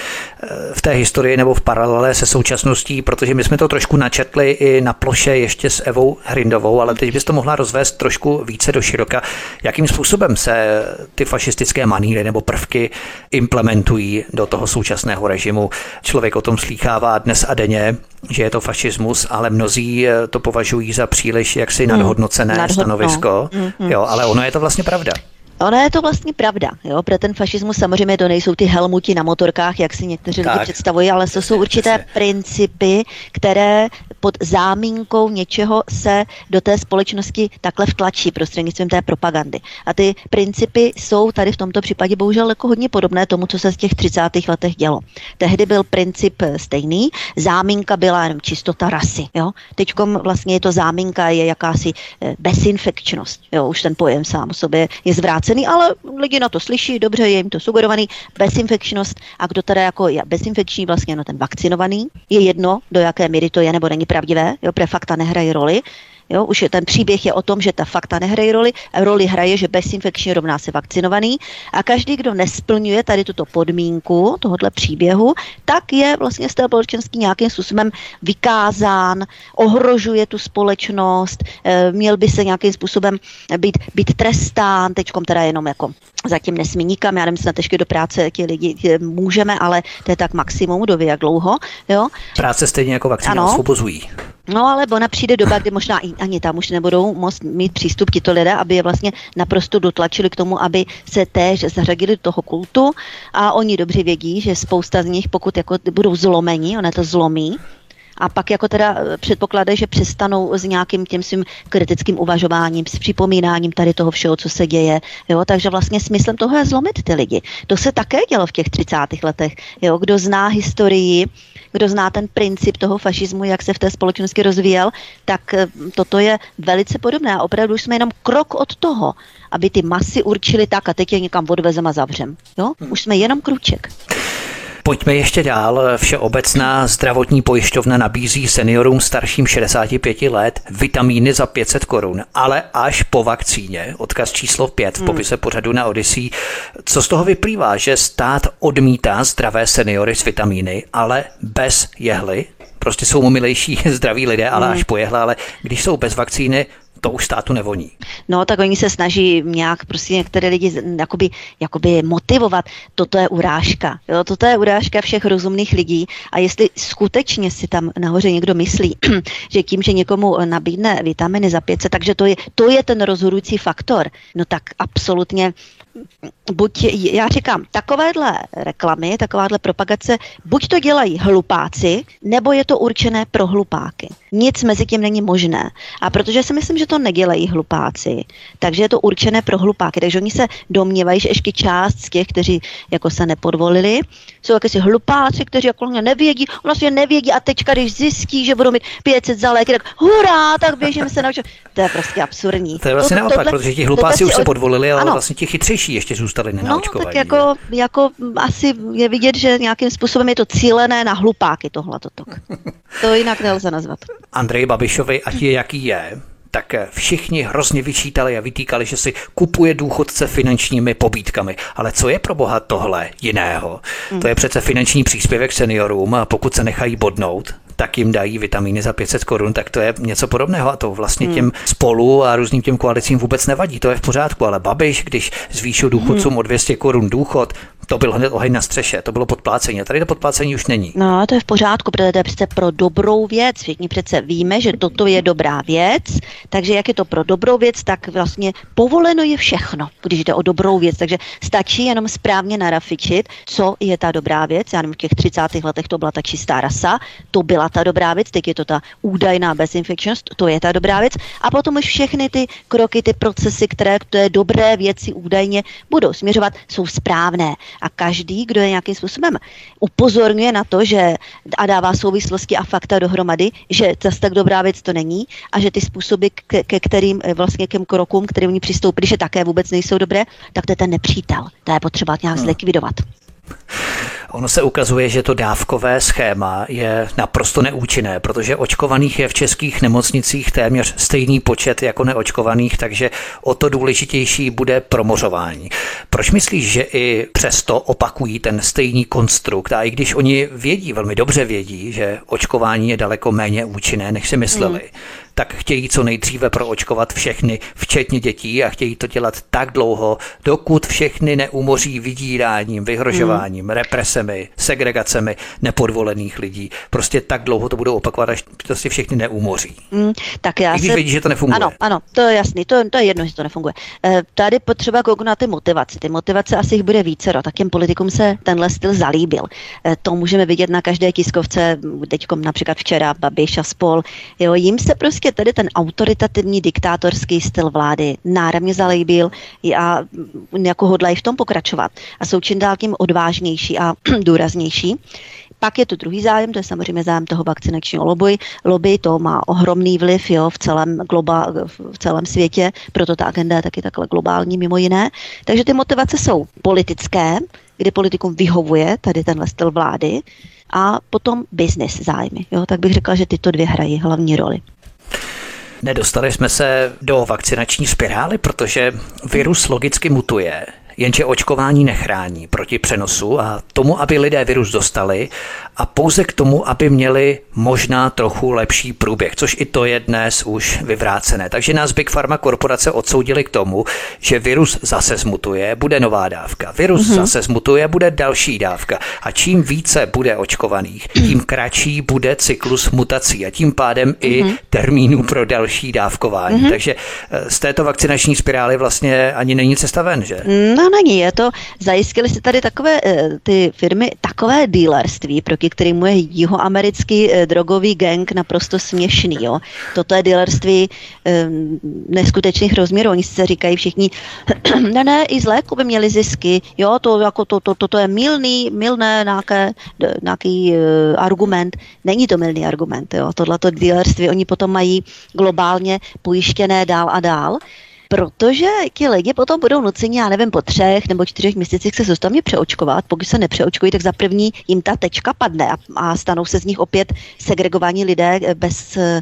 v té historii nebo v paralele se současností, protože my jsme to trošku načetli i na ploše ještě s Evou Hrindovou, ale teď bys to mohla rozvést trošku více do široka. Jakým způsobem se ty fašistické manýry nebo prvky implementují do toho současného režimu? Člověk o tom slýchává dnes a denně, že je to fašismus, ale mnozí to považují za příliš jaksi nadhodnocené hmm, stanovisko, hmm. Jo, ale ono je to vlastně pravda. Ona je to vlastně pravda, jo, pro ten fašismus samozřejmě to nejsou ty helmuti na motorkách, jak si někteří lidi představují, ale to jsou určité principy, které pod záminkou něčeho se do té společnosti takhle vtlačí prostřednictvím té propagandy. A ty principy jsou tady v tomto případě bohužel jako hodně podobné tomu, co se z těch třicátých letech dělo. Tehdy byl princip stejný, záminka byla jenom čistota rasy, jo. Teďkom vlastně je to záminka, je jakási bezinfekčnost, jo, už ten pojem sám o sobě je zvrácený. Ale lidi na to slyší, dobře, je jim to sugerovaný, bezinfekčnost, a kdo teda jako je bezinfekční, vlastně no ten vakcinovaný, je jedno, do jaké míry to je nebo není pravdivé, jo, protože fakta nehrají roli. Jo, už je, ten příběh je o tom, že ta fakta nehrají roli, roli hraje, že bezinfekční rovná se vakcinovaný a každý, kdo nesplňuje tady tuto podmínku tohohle příběhu, tak je vlastně z té společenský nějakým způsobem vykázán, ohrožuje tu společnost, měl by se nějakým způsobem být, být trestán, teďkom teda jenom jako zatím nesmí nikam, já nevím, snad ještě do práce ti lidi můžeme, ale to je tak maximum, do jak dlouho. Jo. Práce stejně jako vakcíny osvobozují. No ale ona přijde doba, kdy možná i ani tam už nebudou moct mít přístup tito lidé, aby je vlastně naprosto dotlačili k tomu, aby se též zařadili do toho kultu, a oni dobře vědí, že spousta z nich, pokud jako budou zlomeni, ona to zlomí, a pak jako teda předpokládají, že přestanou s nějakým tím svým kritickým uvažováním, s připomínáním tady toho všeho, co se děje. Jo? Takže vlastně smyslem toho je zlomit ty lidi. To se také dělo v těch třicátých letech. Jo? Kdo zná historii, kdo zná ten princip toho fašismu, jak se v té společnosti rozvíjel, tak toto je velice podobné. A opravdu jsme jenom krok od toho, aby ty masy určili tak, a teď je někam odvezem a zavřem. Jo? Už jsme jenom krůček. Pojďme ještě dál. Všeobecná zdravotní pojišťovna nabízí seniorům starším šedesáti pěti let vitamíny za pět set korun, ale až po vakcíně. Odkaz číslo pět v popise pořadu na Odysee. Co z toho vyplývá, že stát odmítá zdravé seniory s vitamíny, ale bez jehly? Prostě jsou mu milejší zdraví lidé, ale až po jehle, ale když jsou bez vakcíny, to už státu nevoní. No, tak oni se snaží nějak prostě některé lidi jakoby, jakoby motivovat. Toto je urážka. Jo? Toto je urážka všech rozumných lidí. A jestli skutečně si tam nahoře někdo myslí, že tím, že někomu nabídne vitaminy za pět set, takže to je, to je ten rozhodující faktor. No tak absolutně, buď, já říkám, takovéhle reklamy, takováhle propagace, buď to dělají hlupáci, nebo je to určené pro hlupáky. Nic mezi tím není možné. A protože si myslím, že to nedělají hlupáci, takže je to určené pro hlupáky. Takže oni se domnívají, že ještě část z těch, kteří jako se nepodvolili, jsou jakési hlupáci, kteří jako nevědí, vlastně nevědí a teďka, když zjistí, že budou mít pět set za léky, tak hurá, tak běžíme se naučit. To je prostě absurdní. To je vlastně to, naopak, tohle, protože ti hlupáci už se od... podvolili, ale ano. Vlastně ti chytřejší ještě zůstali nenaočkovaní. No tak jako, jako asi je vidět, že nějakým způsobem je to cílené na hlupáky tohle tok. To jinak nelze nazvat. Andrej Babišovi, ať je jaký je, tak všichni hrozně vyčítali a vytýkali, že si kupuje důchodce finančními pobídkami. Ale co je pro boha tohle jiného? Mm. To je přece finanční příspěvek seniorům, a pokud se nechají bodnout, tak jim dají vitamíny za pět set korun, tak to je něco podobného a to vlastně těm spolu a různým těm koalicím vůbec nevadí, to je v pořádku, ale Babiš, když zvýšil důchodcům o dvě stě korun důchod, to byl hned oheň na střeše, to bylo podplácení a tady to podplácení už není. No, to je v pořádku, protože to je přece pro dobrou věc, všichni přece víme, že toto je dobrá věc, takže jak je to pro dobrou věc, tak vlastně povoleno je všechno, když jde o dobrou věc, takže stačí jenom správně narafičit, co je ta dobrá věc, já nevím, v těch třicátých letech to byla ta čistá rasa, to byla ta dobrá věc, teď je to ta údajná bezinfekčnost, to je ta dobrá věc a potom už všechny ty kroky, ty procesy, které k té dobré věci údajně budou směřovat, jsou správné a každý, kdo je nějakým způsobem upozorňuje na to, že a dává souvislosti a fakta dohromady, že zase tak dobrá věc to není a že ty způsoby, ke, ke kterým vlastně těm krokům, kterým oni přistoupili, že také vůbec nejsou dobré, tak to je ten nepřítel, to je potřeba nějak hmm. zlikvidovat. Ono se ukazuje, že to dávkové schéma je naprosto neúčinné, protože očkovaných je v českých nemocnicích téměř stejný počet jako neočkovaných, takže o to důležitější bude promořování. Proč myslíš, že i přesto opakují ten stejný konstrukt? A i když oni vědí, velmi dobře vědí, že očkování je daleko méně účinné, než si mysleli, mm. tak chtějí co nejdříve proočkovat všechny, včetně dětí, a chtějí to dělat tak dlouho, dokud všechny neumoří vydíráním, vyhrožováním, mm. represemi, segregacemi nepodvolených lidí. Prostě tak dlouho to budou opakovat, až prostě všechny neumoří. Mm, tak já I když se... vědí, že to nefunguje. Ano, ano, to je jasný, to, to je jedno, že to nefunguje. E, tady potřeba kouknout na ty motivace. Ty motivace asi jich bude vícero, tak těm politikům se tenhle styl zalíbil. E, to můžeme vidět na každé tiskovce, teďkom například včera Babiš a spol. Jo, jim se prostě tady ten autoritativní diktátorský styl vlády náramně zalíbil a jako hodlají v tom pokračovat a jsou čím dál tím odvážnější a důraznější. Pak je tu druhý zájem, to je samozřejmě zájem toho vakcinačního lobby, lobby to má ohromný vliv jo, v, celém globa, v celém světě, proto ta agenda je taky takhle globální mimo jiné. Takže ty motivace jsou politické, kdy politikům vyhovuje tady tenhle styl vlády a potom business zájmy. Jo, tak bych řekla, že tyto dvě hrají hlavní roli. Nedostali jsme se do vakcinační spirály, protože virus logicky mutuje, jenže očkování nechrání proti přenosu a tomu, aby lidé virus dostali a pouze k tomu, aby měli možná trochu lepší průběh, což i to je dnes už vyvrácené. Takže nás Big Pharma korporace odsoudili k tomu, že virus zase zmutuje, bude nová dávka, virus mm-hmm. zase zmutuje, bude další dávka a čím více bude očkovaných, tím kratší bude cyklus mutací a tím pádem mm-hmm. i termínů pro další dávkování. Mm-hmm. Takže z této vakcinační spirály vlastně ani není cesta ven, že? Mm. No není, je to, zajistili si tady takové ty firmy, takové dealerství, proti kterému je jihoamerický drogový gang naprosto směšný, jo. Toto je dealerství um, neskutečných rozměrů, oni se říkají všichni, ne, ne, i z léku by měli zisky, jo, to jako to, to, to, to je mylný, mylné nějaké, nějaký uh, argument, není to mylný argument, jo, tohleto dealerství, oni potom mají globálně pojištěné dál a dál. Protože ti lidi potom budou nuceni, já nevím, po třech nebo čtyřech měsících se soustavně přeočkovat. Pokud se nepřeočkují, tak za první jim ta tečka padne a, a stanou se z nich opět segregovaní lidé bez e,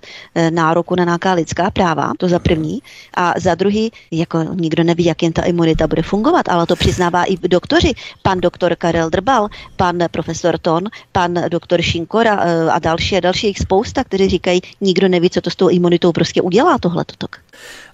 nároku na nějaká lidská práva, to za první. A za druhý, jako nikdo neví, jak jen ta imunita bude fungovat, ale to přiznává i doktoři. Pan doktor Karel Drbal, pan profesor Ton, pan doktor Šinkora a další a další jich spousta, kteří říkají, nikdo neví, co to s tou imunitou prostě udělá tohleto.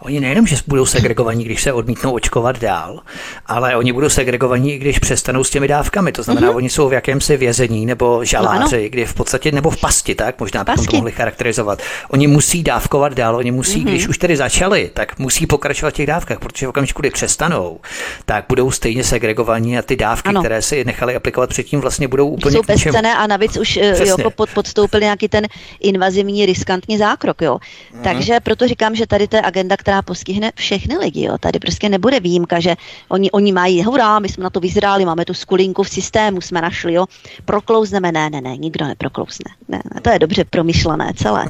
Oni nejenom, že budou segregovaní, když se odmítnou očkovat dál, ale oni budou segregovaní, i když přestanou s těmi dávkami. To znamená, mm-hmm. oni jsou v jakémsi vězení nebo žaláři, no, kdy v podstatě nebo v pasti, tak možná bychom to mohli charakterizovat. Oni musí dávkovat dál, oni musí, mm-hmm. když už tedy začali, tak musí pokračovat v těch dávkách, protože v okamžiku, kdy přestanou, tak budou stejně segregovaní a ty dávky, ano. které si nechali aplikovat předtím, vlastně budou úplně jsou bezcenné a navíc už jo, podstoupili nějaký ten invazivní riskantní zákrok, jo. Mm-hmm. Takže proto říkám, že tady ta agenda, která postihne všechny lidi, jo. Tady prostě nebude výjimka, že oni, oni mají, hurá, my jsme na to vyzráli, máme tu skulinku v systému, jsme našli, jo, proklouzneme, ne, ne, ne, nikdo neproklouzne, ne, ne, to je dobře promyšlené celé.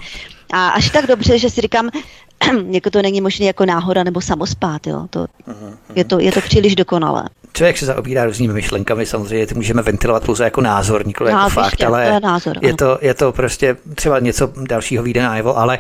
A až tak dobře, že si říkám, jako to není možné jako náhoda nebo samospát, jo, to, je to, je to příliš dokonalé. Člověk se zaobírá různými myšlenkami, samozřejmě ty můžeme ventilovat pouze jako názor, nikoli no, jako fakt, ještě, ale to je, názor, je, to, je to prostě třeba něco dalšího vyjde najevo, ale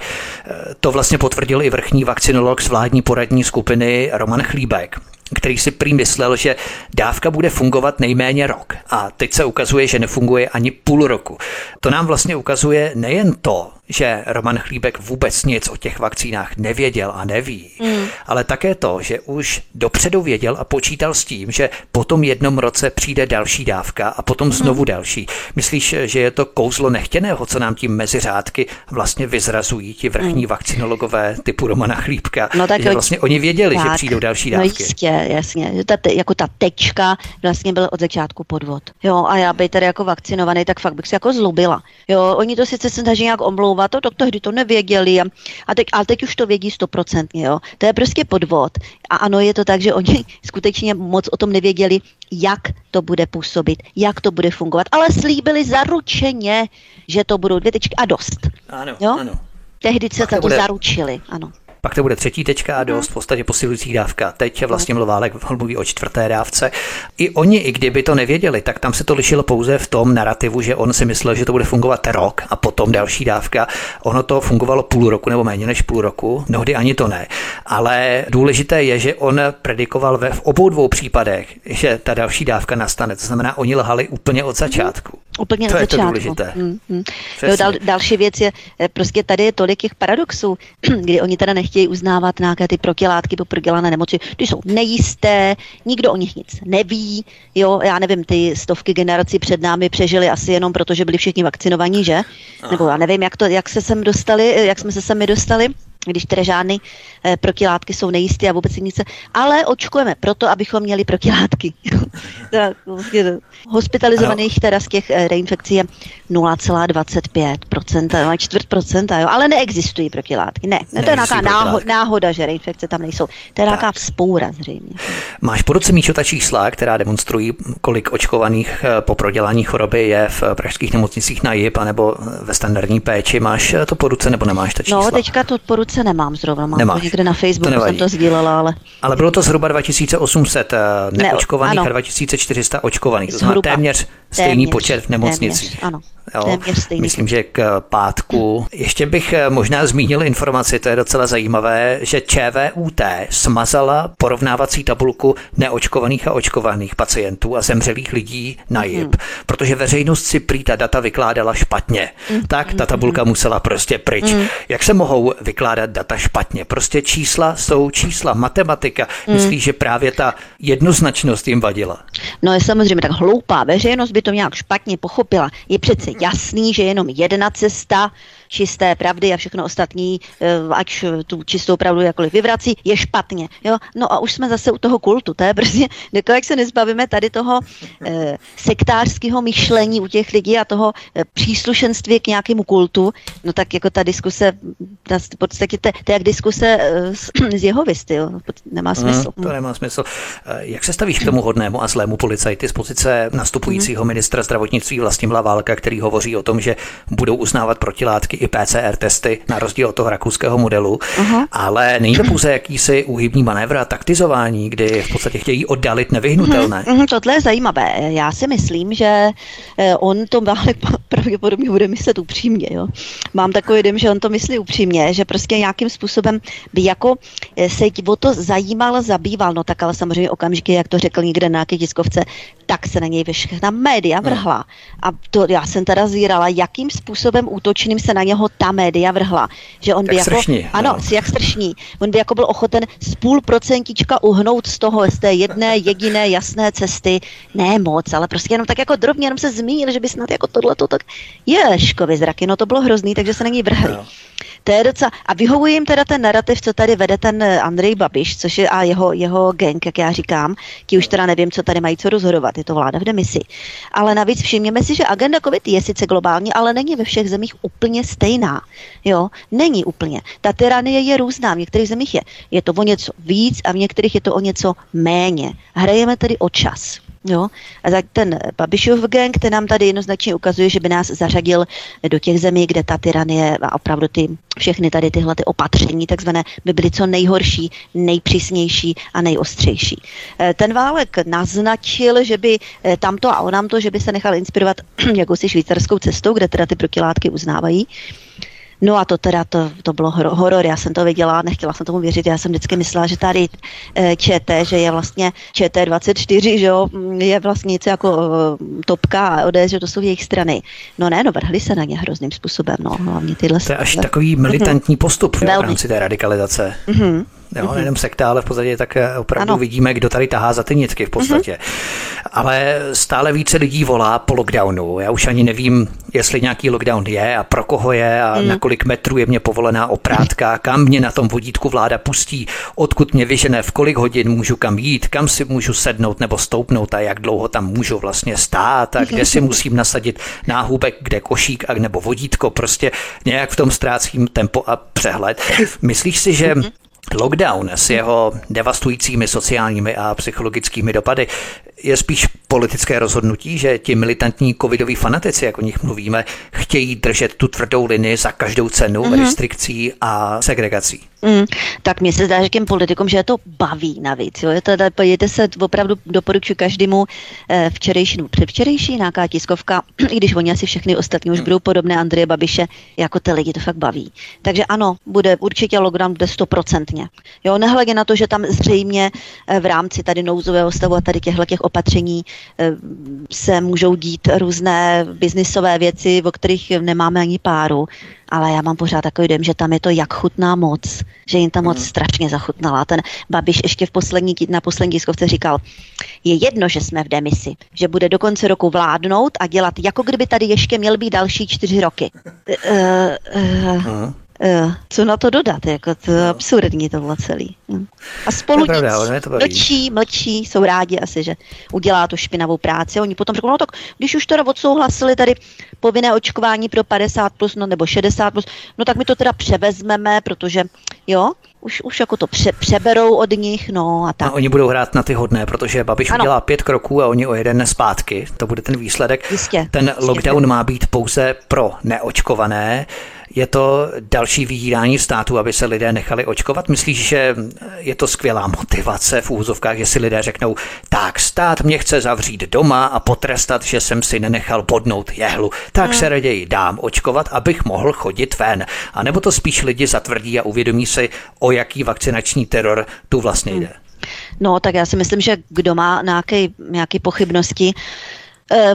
to vlastně potvrdil i vrchní vakcinolog z vládní poradní skupiny Roman Chlíbek, který si prý myslel, že dávka bude fungovat nejméně rok. A teď se ukazuje, že nefunguje ani půl roku. To nám vlastně ukazuje nejen to, že Roman Chlíbek vůbec nic o těch vakcínách nevěděl a neví, mm. ale také to, že už dopředu věděl a počítal s tím, že po tom jednom roce přijde další dávka a potom znovu mm. další. Myslíš, že je to kouzlo nechtěného, co nám tím mezi řádky vlastně vyzrazují ti vrchní mm. vakcinologové typu Romana Chlíbka? No tak že vlastně oni věděli, tak, že přijdou další dávky. No jistě, jasně. Že ta te, jako ta tečka vlastně byla od začátku podvod. Jo, a já bych tady jako vakcinovaný, tak fakt bych se jako zlobila. Jo, oni to sice snaží nějak omlouvat, a to doktoři to nevěděli, a teď, ale teď už to vědí stoprocentně, jo. To je prostě podvod. A ano, je to tak, že oni skutečně moc o tom nevěděli, jak to bude působit, jak to bude fungovat, ale slíbili zaručeně, že to budou dvě tečky a dost. Ano, jo? Ano. Tehdy se to bude... zaručili, ano. Pak to bude třetí tečka a dost, v podstatě posilující dávka. Teď vlastně Mluválek mluví o čtvrté dávce. I oni, i kdyby to nevěděli, tak tam se to lišilo pouze v tom narrativu, že on si myslel, že to bude fungovat rok a potom další dávka. Ono to fungovalo půl roku nebo méně než půl roku, mnohdy ani to ne. Ale důležité je, že on predikoval ve v obou dvou případech, že ta další dávka nastane. To znamená, oni lhali úplně od začátku. Úplně to od je začátku. To důležité. Mm, mm. Jo, dal, další věc je, prostě tady je tolik těch paradoxů, kdy oni teda nechtějí uznávat nějaké ty protilátky pro prodělané nemoci, ty jsou nejisté, nikdo o nich nic neví, jo, já nevím, ty stovky generací před námi přežili asi jenom proto, že byli všichni vakcinovaní, že? Aha. Nebo já nevím, jak, to, jak, se sem dostali, jak jsme se sami dostali, když tedy žádný eh, protilátky jsou nejisté a vůbec nic se, ale očkujeme proto, abychom měli protilátky. Hospitalizovaných ano. teda z těch eh, reinfekcí je nula celá dvacet pět procenta, čtvrt procenta, jo, ale neexistují protilátky, ne, ne to je nějaká náho, náhoda, že reinfekce tam nejsou, to je nějaká vzpoura zřejmě. Máš po ruce, Míšo, ta čísla, která demonstrují, kolik očkovaných po prodělání choroby je v pražských nemocnicích na J I P anebo ve standardní péči, máš to po ruce nebo nemáš ta čísla? No, teďka to po ruce nemám zrovna, mám Nemáš. To někde na Facebooku, to jsem to sdílela, ale... Ale bylo to zhruba dva tisíce osm set neočkovaných ne, a dva tisíce čtyři sta očkovaných, to znamená téměř stejný téměř, počet v nemocnicích. Téměř, jo, téměř stejný. Myslím, že k pátku. Ještě bych možná zmínil informaci, to je docela zajímavé, že Č V U T smazala porovnávací tabulku neočkovaných a očkovaných pacientů a zemřelých lidí na J I P, hmm. protože veřejnost si prý ta data vykládala špatně. Hmm. Tak ta tabulka hmm. musela prostě pryč. Hmm. Jak se mohou vykládat data špatně. Prostě čísla jsou čísla, matematika. Myslíš, mm. že právě ta jednoznačnost jim vadila? No je samozřejmě tak hloupá veřejnost by to nějak špatně pochopila. Je přece jasný, že jenom jedna cesta čisté pravdy a všechno ostatní, ač tu čistou pravdu jakkoliv vyvrací, je špatně. Jo? No a už jsme zase u toho kultu. To je prostě, jak se nezbavíme tady toho eh, sektářského myšlení u těch lidí a toho eh, příslušenství k nějakému kultu, no tak jako ta diskuse, ta, v podstatě to je jak diskuse eh, s, z jehovisty, jo? Nemá smysl. Hmm, to nemá smysl. Jak se stavíš k tomu hodnému a zlému policajty z pozice nastupujícího hmm. ministra zdravotnictví Vlastimila Válka, který hovoří o tom, že budou uznávat protilátky i P C R testy, na rozdíl od toho rakouského modelu, uh-huh. ale není to pouze jakýsi úhybní manévr a taktizování, kdy v podstatě chtějí oddalit nevyhnutelné. Uh-huh. Uh-huh. Tohle je zajímavé. Já si myslím, že on to Válek pravděpodobně bude myslet upřímně. Jo? Mám takový dojem, že on to myslí upřímně, že prostě nějakým způsobem by jako se o to zajímal, zabýval, no tak ale samozřejmě okamžiky, jak to řekl někde na nějaké tiskovce, tak se na něj všechna média vrhla. Uh-huh. A to já jsem teda zírala, jakým způsobem útočným se na normálně ho ta média vrhla, že on by jak jako strašný, ano, no. jak strašný. On by jako byl ochoten z půl procentička uhnout z toho, z té jedné jediné jasné cesty, ne moc, ale prostě jenom tak jako drobně, jenom se zmínil, že by snad jako tohleto tak ješkovi zraky, no to bylo hrozný, takže se na ní vrhli. No. To je docela, a vyhovuje jim teda ten narrativ, co tady vede ten Andrej Babiš, což je a jeho, jeho gang, jak já říkám, ti už teda nevím, co tady mají co rozhodovat, je to vláda v demisi. Ale navíc všimněme si, že agenda COVID je sice globální, ale není ve všech zemích úplně stejná. Jo, není úplně. Ta tyranie je různá, v některých zemích je, je to o něco víc a v některých je to o něco méně. Hrajeme tedy o čas. Jo? A tak ten Babišův gang, ten nám tady jednoznačně ukazuje, že by nás zařadil do těch zemí, kde ta tyranie a opravdu ty, všechny tady tyhle ty opatření takzvané by byly co nejhorší, nejpřísnější a nejostřejší. Ten Válek naznačil, že by tamto a onamto, že by se nechal inspirovat jakousi švýcarskou cestou, kde teda ty protilátky uznávají. No a to teda, to, to bylo horor, já jsem to viděla, nechtěla jsem tomu věřit, já jsem vždycky myslela, že tady ČT, že je vlastně ČT dvacet čtyři, že jo, je vlastně něco jako Topka a O D S, že to jsou jejich strany. No ne, no vrhli se na ně hrozným způsobem, no hlavně tyhle. To je až takový militantní mm-hmm. postup v rámci té radikalizace. Mm-hmm. Jo, mm-hmm. nejenom sekta, ale v podstatě tak opravdu ano. vidíme, kdo tady tahá za ty nitky v podstatě. Mm-hmm. Ale stále více lidí volá po lockdownu. Já už ani nevím, jestli nějaký lockdown je a pro koho je a mm. na kolik metrů je mě povolená oprátka, kam mě na tom vodítku vláda pustí, odkud mě vyžene, v kolik hodin můžu kam jít, kam si můžu sednout nebo stoupnout a jak dlouho tam můžu vlastně stát a kde si musím nasadit náhubek, kde košík a nebo vodítko. Prostě nějak v tom ztrácím tempo a přehled. Myslíš si, že lockdown s jeho devastujícími sociálními a psychologickými dopady je spíš politické rozhodnutí, že ti militantní covidoví fanatici, jak o nich mluvíme, chtějí držet tu tvrdou linii za každou cenu, mm-hmm. restrikcí a segregací? Mm, tak mně se zdá, že těm politikům, že je to baví navíc. Jo. Teda, pojďte se, opravdu doporučuji každému eh, včerejší, předvčerejší, nějaká tiskovka, i když oni asi všechny ostatní už mm. budou podobné Andreje Babiše, jako ty lidi to fakt baví. Takže ano, bude určitě lockdown, bude stoprocentně. Jo, nehledě na to, že tam zřejmě eh, v rámci tady nouzového stavu a tady těchto těch opatření eh, se můžou dít různé biznisové věci, o kterých nemáme ani páru. Ale já mám pořád takový dojem, že tam je to jak chutná moc, že jim ta moc mm. strašně zachutnala. Ten Babiš ještě v poslední, na poslední tiskovce říkal, je jedno, že jsme v demisi, že bude do konce roku vládnout a dělat, jako kdyby tady ještě měl být další čtyři roky. Uh, uh, uh. Uh, co na to dodat, jako to no. absurdní tohle celý. No. A spolu nic, mlčí, mlčí, jsou rádi asi, že udělá tu špinavou práci. Oni potom řeknou, no tak když už teda odsouhlasili tady povinné očkování pro padesát plus, no nebo šedesát plus, no tak my to teda převezmeme, protože jo, už, už jako to pře- přeberou od nich, no a tak. A oni budou hrát na ty hodné, protože Babiš ano. udělá pět kroků a oni o jeden zpátky, to bude ten výsledek. Jistě, ten jistě, lockdown má být pouze pro neočkované. Je to další vydírání státu, aby se lidé nechali očkovat? Myslíš, že je to skvělá motivace v úvozovkách, jestli lidé řeknou, tak stát mě chce zavřít doma a potrestat, že jsem si nenechal bodnout jehlu, tak hmm. se raději dám očkovat, abych mohl chodit ven. A nebo to spíš lidi zatvrdí a uvědomí si, o jaký vakcinační teror tu vlastně jde? Hmm. No, tak já si myslím, že kdo má nějaké, nějaké pochybnosti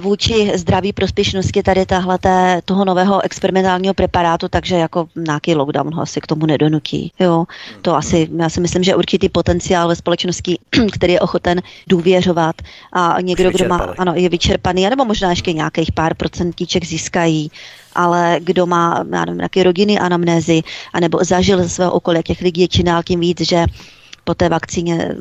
vůči zdraví prospěšnosti tady tahlete toho nového experimentálního preparátu, takže jako nějaký lockdown ho asi k tomu nedonutí. Jo, to asi, já si myslím, že určitý potenciál ve společnosti, který je ochoten důvěřovat a někdo, kdo má, ano, je vyčerpaný, nebo možná ještě nějakých pár procentíček získají, ale kdo má, já nevím, nějaké rodiny anamnézy, anebo zažil ze svého okolí těch lidí je činál tím víc, že po té vakcíně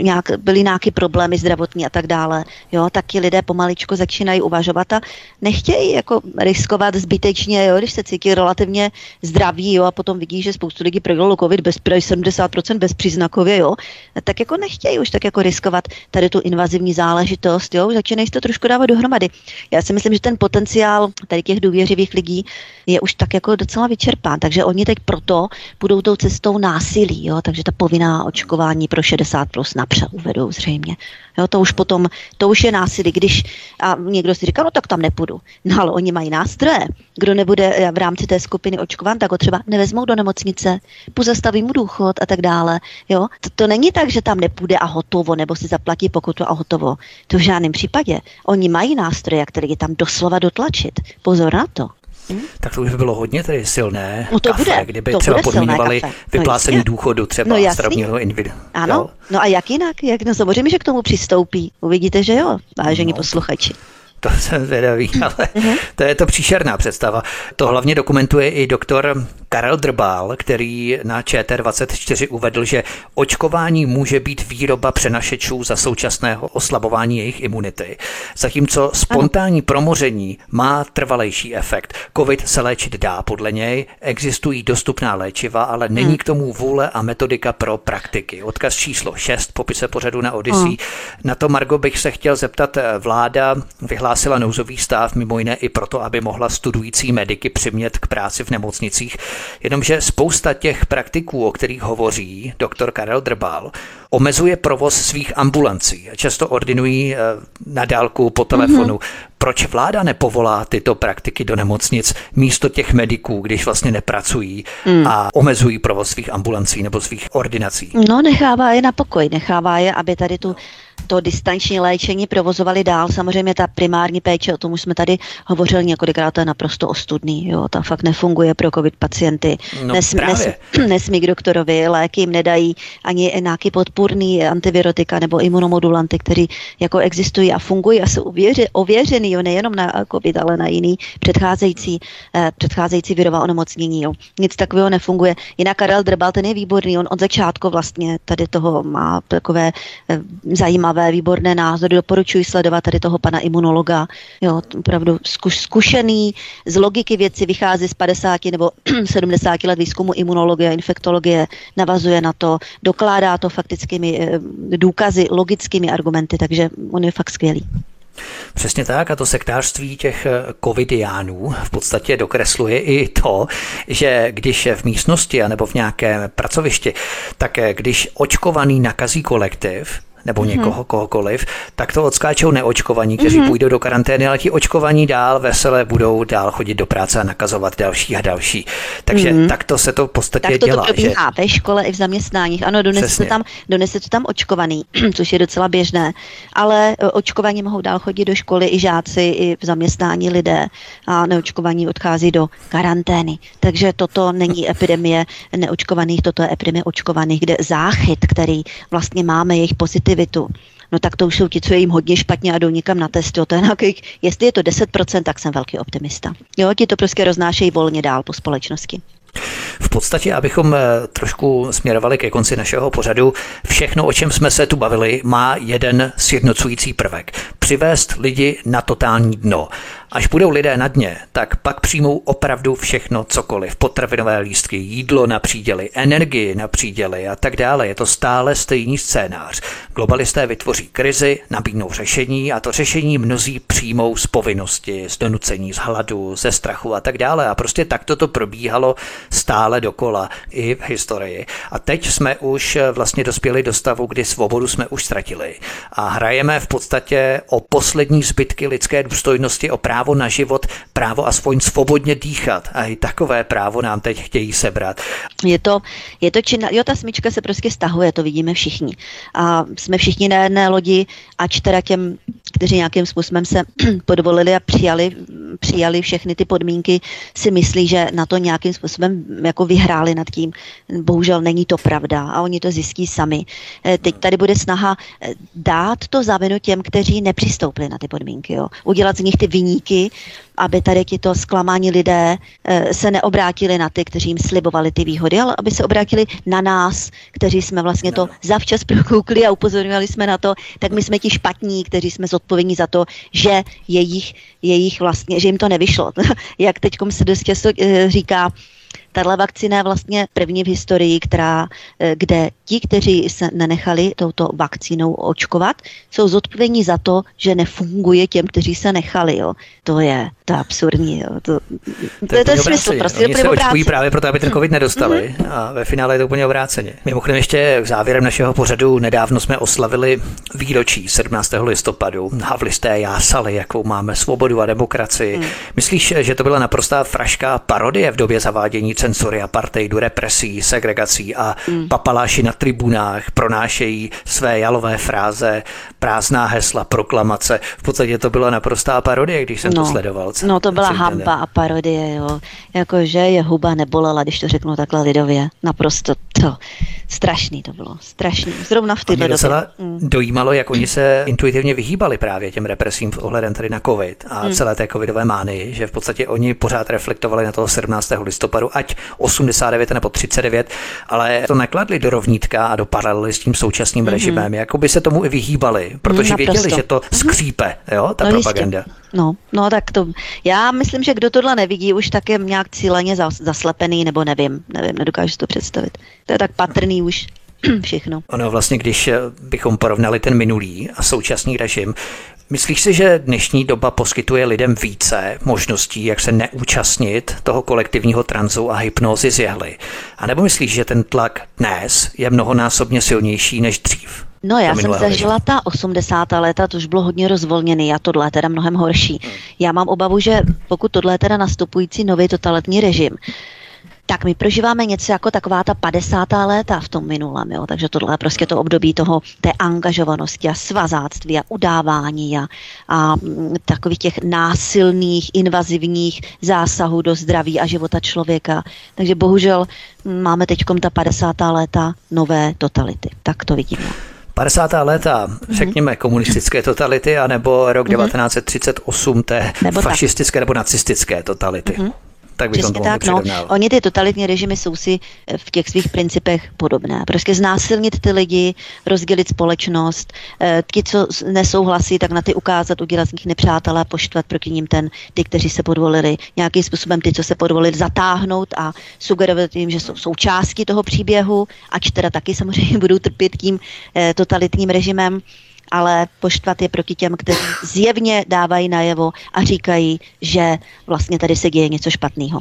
nějak, byly nějaké problémy zdravotní a tak dále. Jo, taky lidé pomaličku začínají uvažovat a nechtějí jako riskovat zbytečně, jo, když se cítí relativně zdraví, jo, a potom vidí, že spoustu lidí prodělalo covid bez sedmdesát procent bezpříznakově, jo, tak jako nechtějí už tak jako riskovat tady tu invazivní záležitost, jo, začínají si to trošku dávat dohromady. Já si myslím, že ten potenciál tady těch důvěřivých lidí je už tak jako docela vyčerpán, takže oni teď proto budou tou cestou násilí, jo, takže ta povinná očkování pro šedesát plus napřed uvedou zřejmě. Jo, to už potom, to už je násilí, když a někdo si říká, no tak tam nepůjdu. No ale oni mají nástroje. Kdo nebude v rámci té skupiny očkován, tak ho třeba nevezmou do nemocnice, pozastaví mu důchod a tak dále. Jo, to, to není tak, že tam nepůjde a hotovo, nebo si zaplatí pokutu a hotovo. To v žádném případě. Oni mají nástroje, které je tam doslova dotlačit. Pozor na to. hmm. tak to už by bylo hodně tedy silné no to kafe, bude. Kdyby to třeba podmínovali vyplácení no důchodu třeba no stravního individu. Ano, jo? No a jak jinak? Jak? No samozřejmě, že k tomu přistoupí. Uvidíte, že jo, vážení no. posluchači. To jsem zvědavý, ale to je to příšerná představa. To hlavně dokumentuje i doktor Karel Drbal, který na Č T dvacet čtyři uvedl, že očkování může být výroba přenašečů za současného oslabování jejich imunity. Zatímco spontánní promoření má trvalejší efekt. Covid se léčit dá podle něj, existují dostupná léčiva, ale není k tomu vůle a metodika pro praktiky. Odkaz číslo šest, popise pořadu na Odysee. Na to, Margo, bych se chtěl zeptat, vláda vyhlásila Hlásila nouzový stav mimo jiné i proto, aby mohla studující mediky přimět k práci v nemocnicích, jenomže spousta těch praktiků, o kterých hovoří doktor Karel Drbal, omezuje provoz svých ambulancí. Často ordinují na dálku po telefonu. Mm-hmm. Proč vláda nepovolá tyto praktiky do nemocnic místo těch mediků, když vlastně nepracují mm. a omezují provoz svých ambulancí nebo svých ordinací? No, nechává je na pokoj, nechává je, aby tady tu to distanční léčení provozovali dál. Samozřejmě ta primární péče, o tom už jsme tady hovořili několikrát, to je naprosto ostudný. Jo, ta fakt nefunguje pro covid pacienty. No, nesmí, nesmí k doktorovi, léky jim nedají ani nějaký podpůrný antivirotika nebo imunomodulanty, které jako existují a fungují a jsou ověřený, jo, nejenom na covid, ale na jiný předcházející, eh, předcházející virová onemocnění. Jo. Nic takového nefunguje. Jinak Karel Drbal, ten je výborný, on od začátku vlastně tady toho má takové eh, zajímavé výborné názory, doporučuji sledovat tady toho pana imunologa, jo, opravdu zkušený, z logiky věci vychází z padesáti nebo sedmdesáti let výzkumu imunologie a infektologie, navazuje na to, dokládá to faktickými důkazy, logickými argumenty, takže on je fakt skvělý. Přesně tak, a to sektářství těch covidiánů v podstatě dokresluje i to, že když je v místnosti anebo v nějakém pracovišti, tak když očkovaný nakazí kolektiv, nebo někoho, kohokoliv, tak to odskáčou neočkovaní, kteří mm-hmm. půjdou do karantény, ale ti očkovaní dál veselé budou dál chodit do práce a nakazovat další a další. Takže mm-hmm. takto se to v podstatě tak to dělá. Tak to probíhá že... ve škole i v zaměstnáních. Ano, donese to tam, donese to tam očkovaný, což je docela běžné, ale očkovaní mohou dál chodit do školy i žáci, i v zaměstnání lidé a neočkovaní odchází do karantény. Takže toto není epidemie neočkovaných, toto je epidemie očkovaných, kde záchyt, který vlastně máme, jejich pozitivní aktivitu. No tak to už jsou ti, co je jim hodně špatně a jdou někam na test. Jo, to je nějaký, jestli je to deset procent, tak jsem velký optimista. Jo, ti to prostě roznášejí volně dál po společnosti. V podstatě, abychom trošku směrovali ke konci našeho pořadu, všechno, o čem jsme se tu bavili, má jeden sjednocující prvek. Přivést lidi na totální dno. Až budou lidé na dně, tak pak přijmou opravdu všechno, cokoliv. Potravinové lístky, jídlo na příděly, energii na příděly a tak dále. Je to stále stejný scénář. Globalisté vytvoří krizi, nabídnou řešení a to řešení mnozí přijmou z povinnosti, z donucení, z hladu, ze strachu a tak dále. A prostě takto to probíhalo stále dokola i v historii. A teď jsme už vlastně dospěli do stavu, kdy svobodu jsme už ztratili. A hrajeme v podstatě o poslední zbytky lidské důstojnosti, o právo na život, právo aspoň svobodně dýchat. A i takové právo nám teď chtějí sebrat. Je to, je to činná, jo, ta smyčka se prostě stahuje, to vidíme všichni. A jsme všichni na jedné lodi, ač teda těm, kteří nějakým způsobem se podvolili a přijali, přijali všechny ty podmínky, si myslí, že na to nějakým způsobem jako vyhráli nad tím. Bohužel není to pravda a oni to zjistí sami. Teď tady bude snaha dát to za vinu těm, kteří nepřistoupili na ty podmínky. Jo. Udělat z nich ty viníky, aby tady tito zklamaní lidé se neobrátili na ty, kteří jim slibovali ty výhody, ale aby se obrátili na nás, kteří jsme vlastně to zavčas prokoukli a upozorňovali jsme na to, tak my jsme ti špatní, kteří jsme zodpovědní za to, že jejich, jejich vlastně, že jim to nevyšlo. Jak teďkom se dost často říká, tato vakcína je vlastně první v historii, která, kde ti, kteří se nenechali touto vakcínou očkovat, jsou zodpovědní za to, že nefunguje těm, kteří se nechali. Jo. To je to absurdní. Jo. To, to, to je ten smysl. Prostě oni se očkují právě proto, aby ten covid nedostali mm-hmm. a ve finále je to úplně obráceně. Mimochodem ještě k závěrem našeho pořadu nedávno jsme oslavili výročí sedmnáctého listopadu. Havlisté jásali, jakou máme svobodu a demokracii. Mm. Myslíš, že to byla naprostá fraška parodie v době zavádění cenzury, apartheidu, represí, segregací a mm. papaláši na tribunách pronášejí své jalové fráze prázdná hesla, proklamace. V podstatě to byla naprostá parodie, když jsem no, to sledoval. Co, no to byla hamba a parodie, jo. Jakože je huba nebolela, když to řeknu takhle lidově. Naprosto to. Strašný to bylo, strašný. Zrovna v této době. Docela dojímalo, jak oni se intuitivně vyhýbali právě těm represím ohledem tady na covid a hmm. celé té covidové mány, že v podstatě oni pořád reflektovali na toho sedmnáctého listopadu, ať osmdesát devět nebo třicet devět, ale to nakladli do rovnítka a do paralely s tím současným hmm. režimem, jako by se tomu i vyhýbali, protože Naprosto. věděli, že to skřípe, jo, ta no propaganda. Jistě. No, no tak to, já myslím, že kdo tohle nevidí, už tak je nějak cíleně zaslepený, nebo nevím, nevím, nedokážu si to představit. To je tak patrný už všechno. Ono vlastně, když bychom porovnali ten minulý a současný režim, myslíš si, že dnešní doba poskytuje lidem více možností, jak se neúčastnit toho kolektivního tranzu a hypnózy z jehly? A nebo myslíš, že ten tlak dnes je mnohonásobně silnější než dřív? No já jsem zažila vědě. ta osmdesátá léta, to už bylo hodně rozvolněný a tohle je teda mnohem horší. Hmm. Já mám obavu, že pokud tohle je teda nastupující nový totalitní režim, tak my prožíváme něco jako taková ta padesátá léta v tom minulém, jo? Takže tohle je prostě to období toho, té angažovanosti a svazáctví a udávání a, a takových těch násilných, invazivních zásahů do zdraví a života člověka. Takže bohužel máme teďkom ta padesátá léta nové totality. Tak to vidíme. padesátá léta, řekněme, komunistické totality, anebo rok devatenáct třicet osm té nebo fašistické tak. nebo nacistické totality. Mm-hmm. Tak by tak, no. Oni ty totalitní režimy jsou si v těch svých principech podobné. Prostě znásilnit ty lidi, rozdělit společnost, ti, co nesouhlasí, tak na ty ukázat, udělat z nich nepřátelé, poštvat proti ním ten, ty, kteří se podvolili, nějakým způsobem ty, co se podvolili, zatáhnout a sugerovat jim, že jsou součástí toho příběhu, ač teda taky samozřejmě budou trpět tím totalitním režimem, ale poštvat je proti těm, kteří zjevně dávají najevo a říkají, že vlastně tady se děje něco špatného.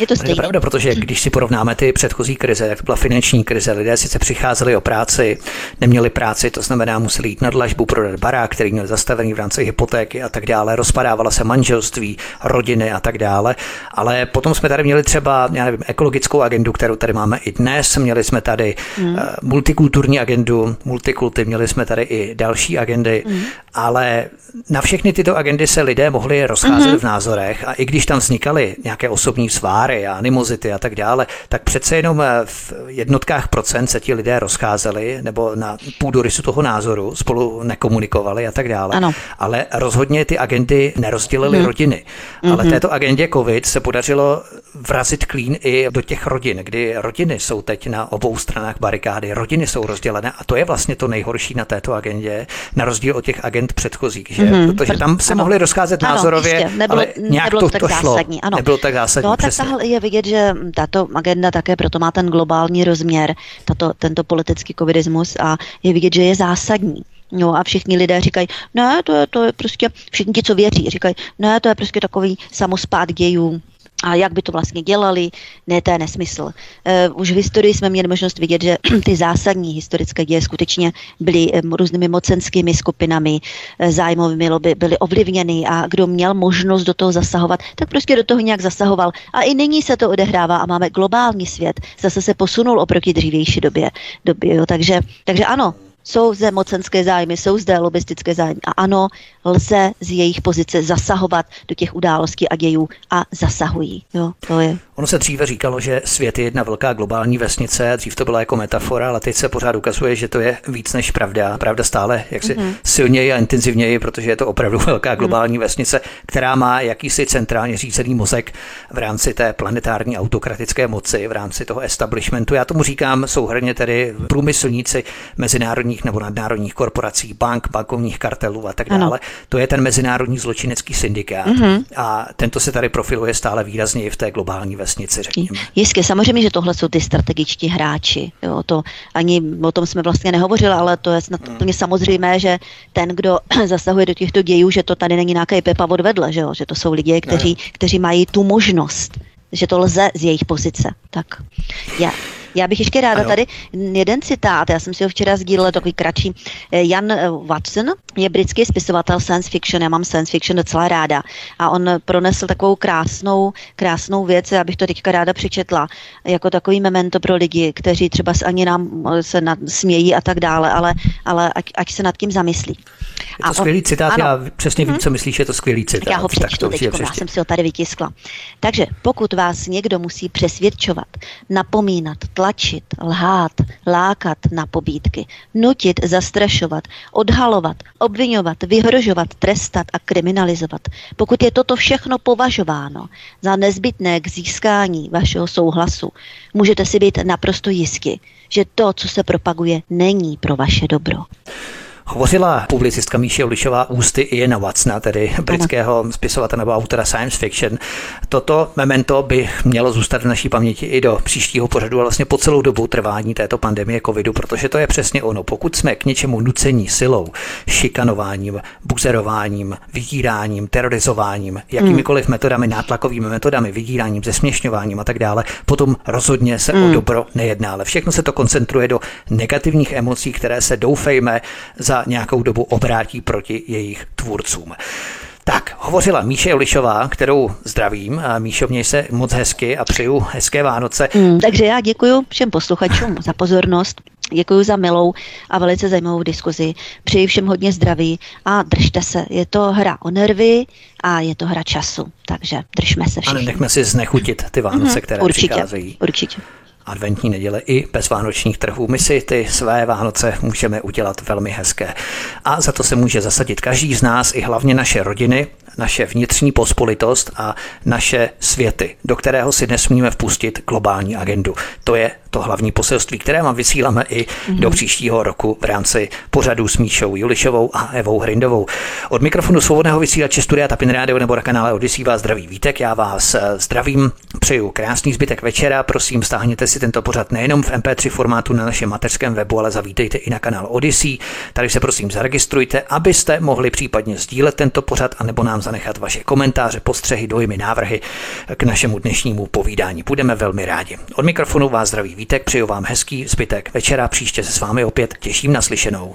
Je to stejné. Je pravda, protože když si porovnáme ty předchozí krize, jak to byla finanční krize, lidé sice přicházeli o práci, neměli práci, to znamená museli jít na dlažbu, prodat barák, který měl zastavený v rámci hypotéky a tak dále, rozpadávala se manželství, rodiny a tak dále, ale potom jsme tady měli třeba, já nevím, ekologickou agendu, kterou tady máme i dnes, měli jsme tady hmm. multikulturní agendu, multikulty, měli jsme tady i další agendy, mm. ale na všechny tyto agendy se lidé mohli rozcházet mm. v názorech a i když tam vznikaly nějaké osobní sváry a animozity a tak dále, tak přece jenom v jednotkách procent se ti lidé rozcházeli nebo na půdorysu toho názoru spolu nekomunikovali a tak dále. Ano. Ale rozhodně ty agendy nerozdělily mm. rodiny. Mm-hmm. Ale této agendě COVID se podařilo vrazit klín i do těch rodin, kdy rodiny jsou teď na obou stranách barikády, rodiny jsou rozdělené a to je vlastně to nejhorší na této agendě, na rozdíl od těch agent předchozích, že? Mm-hmm. Protože tam se ano. mohli rozcházet ano, názorově, jistě. Nebylo, ale nějak nebylo to, tak to šlo. Zásadní, ano. Nebylo tak zásadní, no, tak tahle je vidět, že tato agenda také proto má ten globální rozměr, tato, tento politický covidismus a je vidět, že je zásadní. No a všichni lidé říkají, ne, to je, to je prostě, všichni ti, co věří, říkají, ne, to je prostě takový samospád dějů. A jak by to vlastně dělali, ne, to je nesmysl. Uh, už v historii jsme měli možnost vidět, že ty zásadní historické děje skutečně byly um, různými mocenskými skupinami, uh, zájmovými lobby, byly ovlivněny a kdo měl možnost do toho zasahovat, tak prostě do toho nějak zasahoval. A i nyní se to odehrává a máme globální svět, zase se posunul oproti dřívější době. době jo, takže, takže ano. Jsou zde mocenské zájmy, jsou zde lobistické zájmy a ano, lze z jejich pozice zasahovat do těch událostí a dějů a zasahují. Jo, to je. Ono se dříve říkalo, že svět je jedna velká globální vesnice, dřív to byla jako metafora, ale teď se pořád ukazuje, že to je víc než pravda. Pravda stále jaksi mm-hmm. silněji a intenzivněji, protože je to opravdu velká globální mm-hmm. vesnice, která má jakýsi centrálně řízený mozek v rámci té planetární autokratické moci, v rámci toho establishmentu. Já tomu říkám souhrnně tedy průmyslníci mezinárodní nebo nadnárodních korporací, bank, bankovních kartelů a tak dále. Ano. To je ten mezinárodní zločinecký syndikát mm-hmm. a tento se tady profiluje stále výrazněji v té globální vesnici, řekněme. Jistě, samozřejmě, že tohle jsou ty strategičtí hráči. Jo, to ani o tom jsme vlastně nehovořili, ale to je snad úplně mm. samozřejmé, že ten, kdo zasahuje do těchto dějů, že to tady není nějaký Pepa odvedle, že, jo? Že to jsou lidé, kteří, kteří mají tu možnost, že to lze z jejich pozice. Tak já... Yeah. Já bych ještě ráda ano. tady jeden citát, já jsem si ho včera sdílela, takový kratší. Jan Watson je britský spisovatel science fiction, já mám science fiction docela ráda. A on pronesl takovou krásnou, krásnou věc, já bych to teďka ráda přečetla, jako takový memento pro lidi, kteří třeba ani nám se nad, smějí a tak dále, ale, ale ať, ať se nad tím zamyslí. Je to a skvělý citát, ano. já přesně vím, hmm. co myslíš, je to skvělý citát. Já ho přečtu teď, já jsem si ho tady vytiskla. Takže pokud vás někdo musí přesvědčovat, napomínat, tlačit, lhát, lákat na pobídky, nutit, zastrašovat, odhalovat, obvinovat, vyhrožovat, trestat a kriminalizovat, pokud je toto všechno považováno za nezbytné k získání vašeho souhlasu, můžete si být naprosto jisti, že to, co se propaguje, není pro vaše dobro. Hovořila publicistka Míša Julišová ústy Iana Watsona, tedy britského spisovatele nebo autora science fiction. Toto memento by mělo zůstat v naší paměti i do příštího pořadu a vlastně po celou dobu trvání této pandemie covidu, protože to je přesně ono. Pokud jsme k něčemu nucení silou, šikanováním, buzerováním, vydíráním, terorizováním, jakýmikoliv hmm. metodami, nátlakovými metodami, vydíráním, zesměšňováním a tak dále, potom rozhodně se hmm. o dobro nejedná. Ale všechno se to koncentruje do negativních emocí, které se doufejme za nějakou dobu obrátí proti jejich tvůrcům. Tak, hovořila Míša Julišová, kterou zdravím. Míšo, měj se moc hezky a přeju hezké Vánoce. Mm, takže já děkuji všem posluchačům za pozornost. Děkuji za milou a velice zajímavou diskuzi. Přeji všem hodně zdraví a držte se. Je to hra o nervy a je to hra času. Takže držme se všichni. A nechme si znechutit ty Vánoce, mm-hmm, které určitě, přicházejí. Určitě. Adventní neděle i bez vánočních trhů. My si ty své Vánoce můžeme udělat velmi hezké. A za to se může zasadit každý z nás, i hlavně naše rodiny, naše vnitřní pospolitost a naše světy, do kterého si nesmíme vpustit globální agendu. To je to hlavní poselství, které vám vysíláme i mm-hmm. do příštího roku v rámci pořadu s Míšou Julišovou a Evou Hrindovou. Od mikrofonu Svobodného vysílače Studia Tapin Radio nebo na kanále Odisívá zdraví Vítek. Já vás zdravím, přeju krásný zbytek večera. Prosím, stáhněte si tento pořad nejenom v em pé tři formátu na našem mateřském webu, ale zavítejte i na kanál Odysee. Tady se prosím zaregistrujte, abyste mohli případně sdílet tento pořad anebo nám zanechat vaše komentáře, postřehy, dojmy, návrhy k našemu dnešnímu povídání. Budeme velmi rádi. Od mikrofonu vás zdraví Vítek, přeju vám hezký zbytek večera, příště se s vámi opět těším na slyšenou.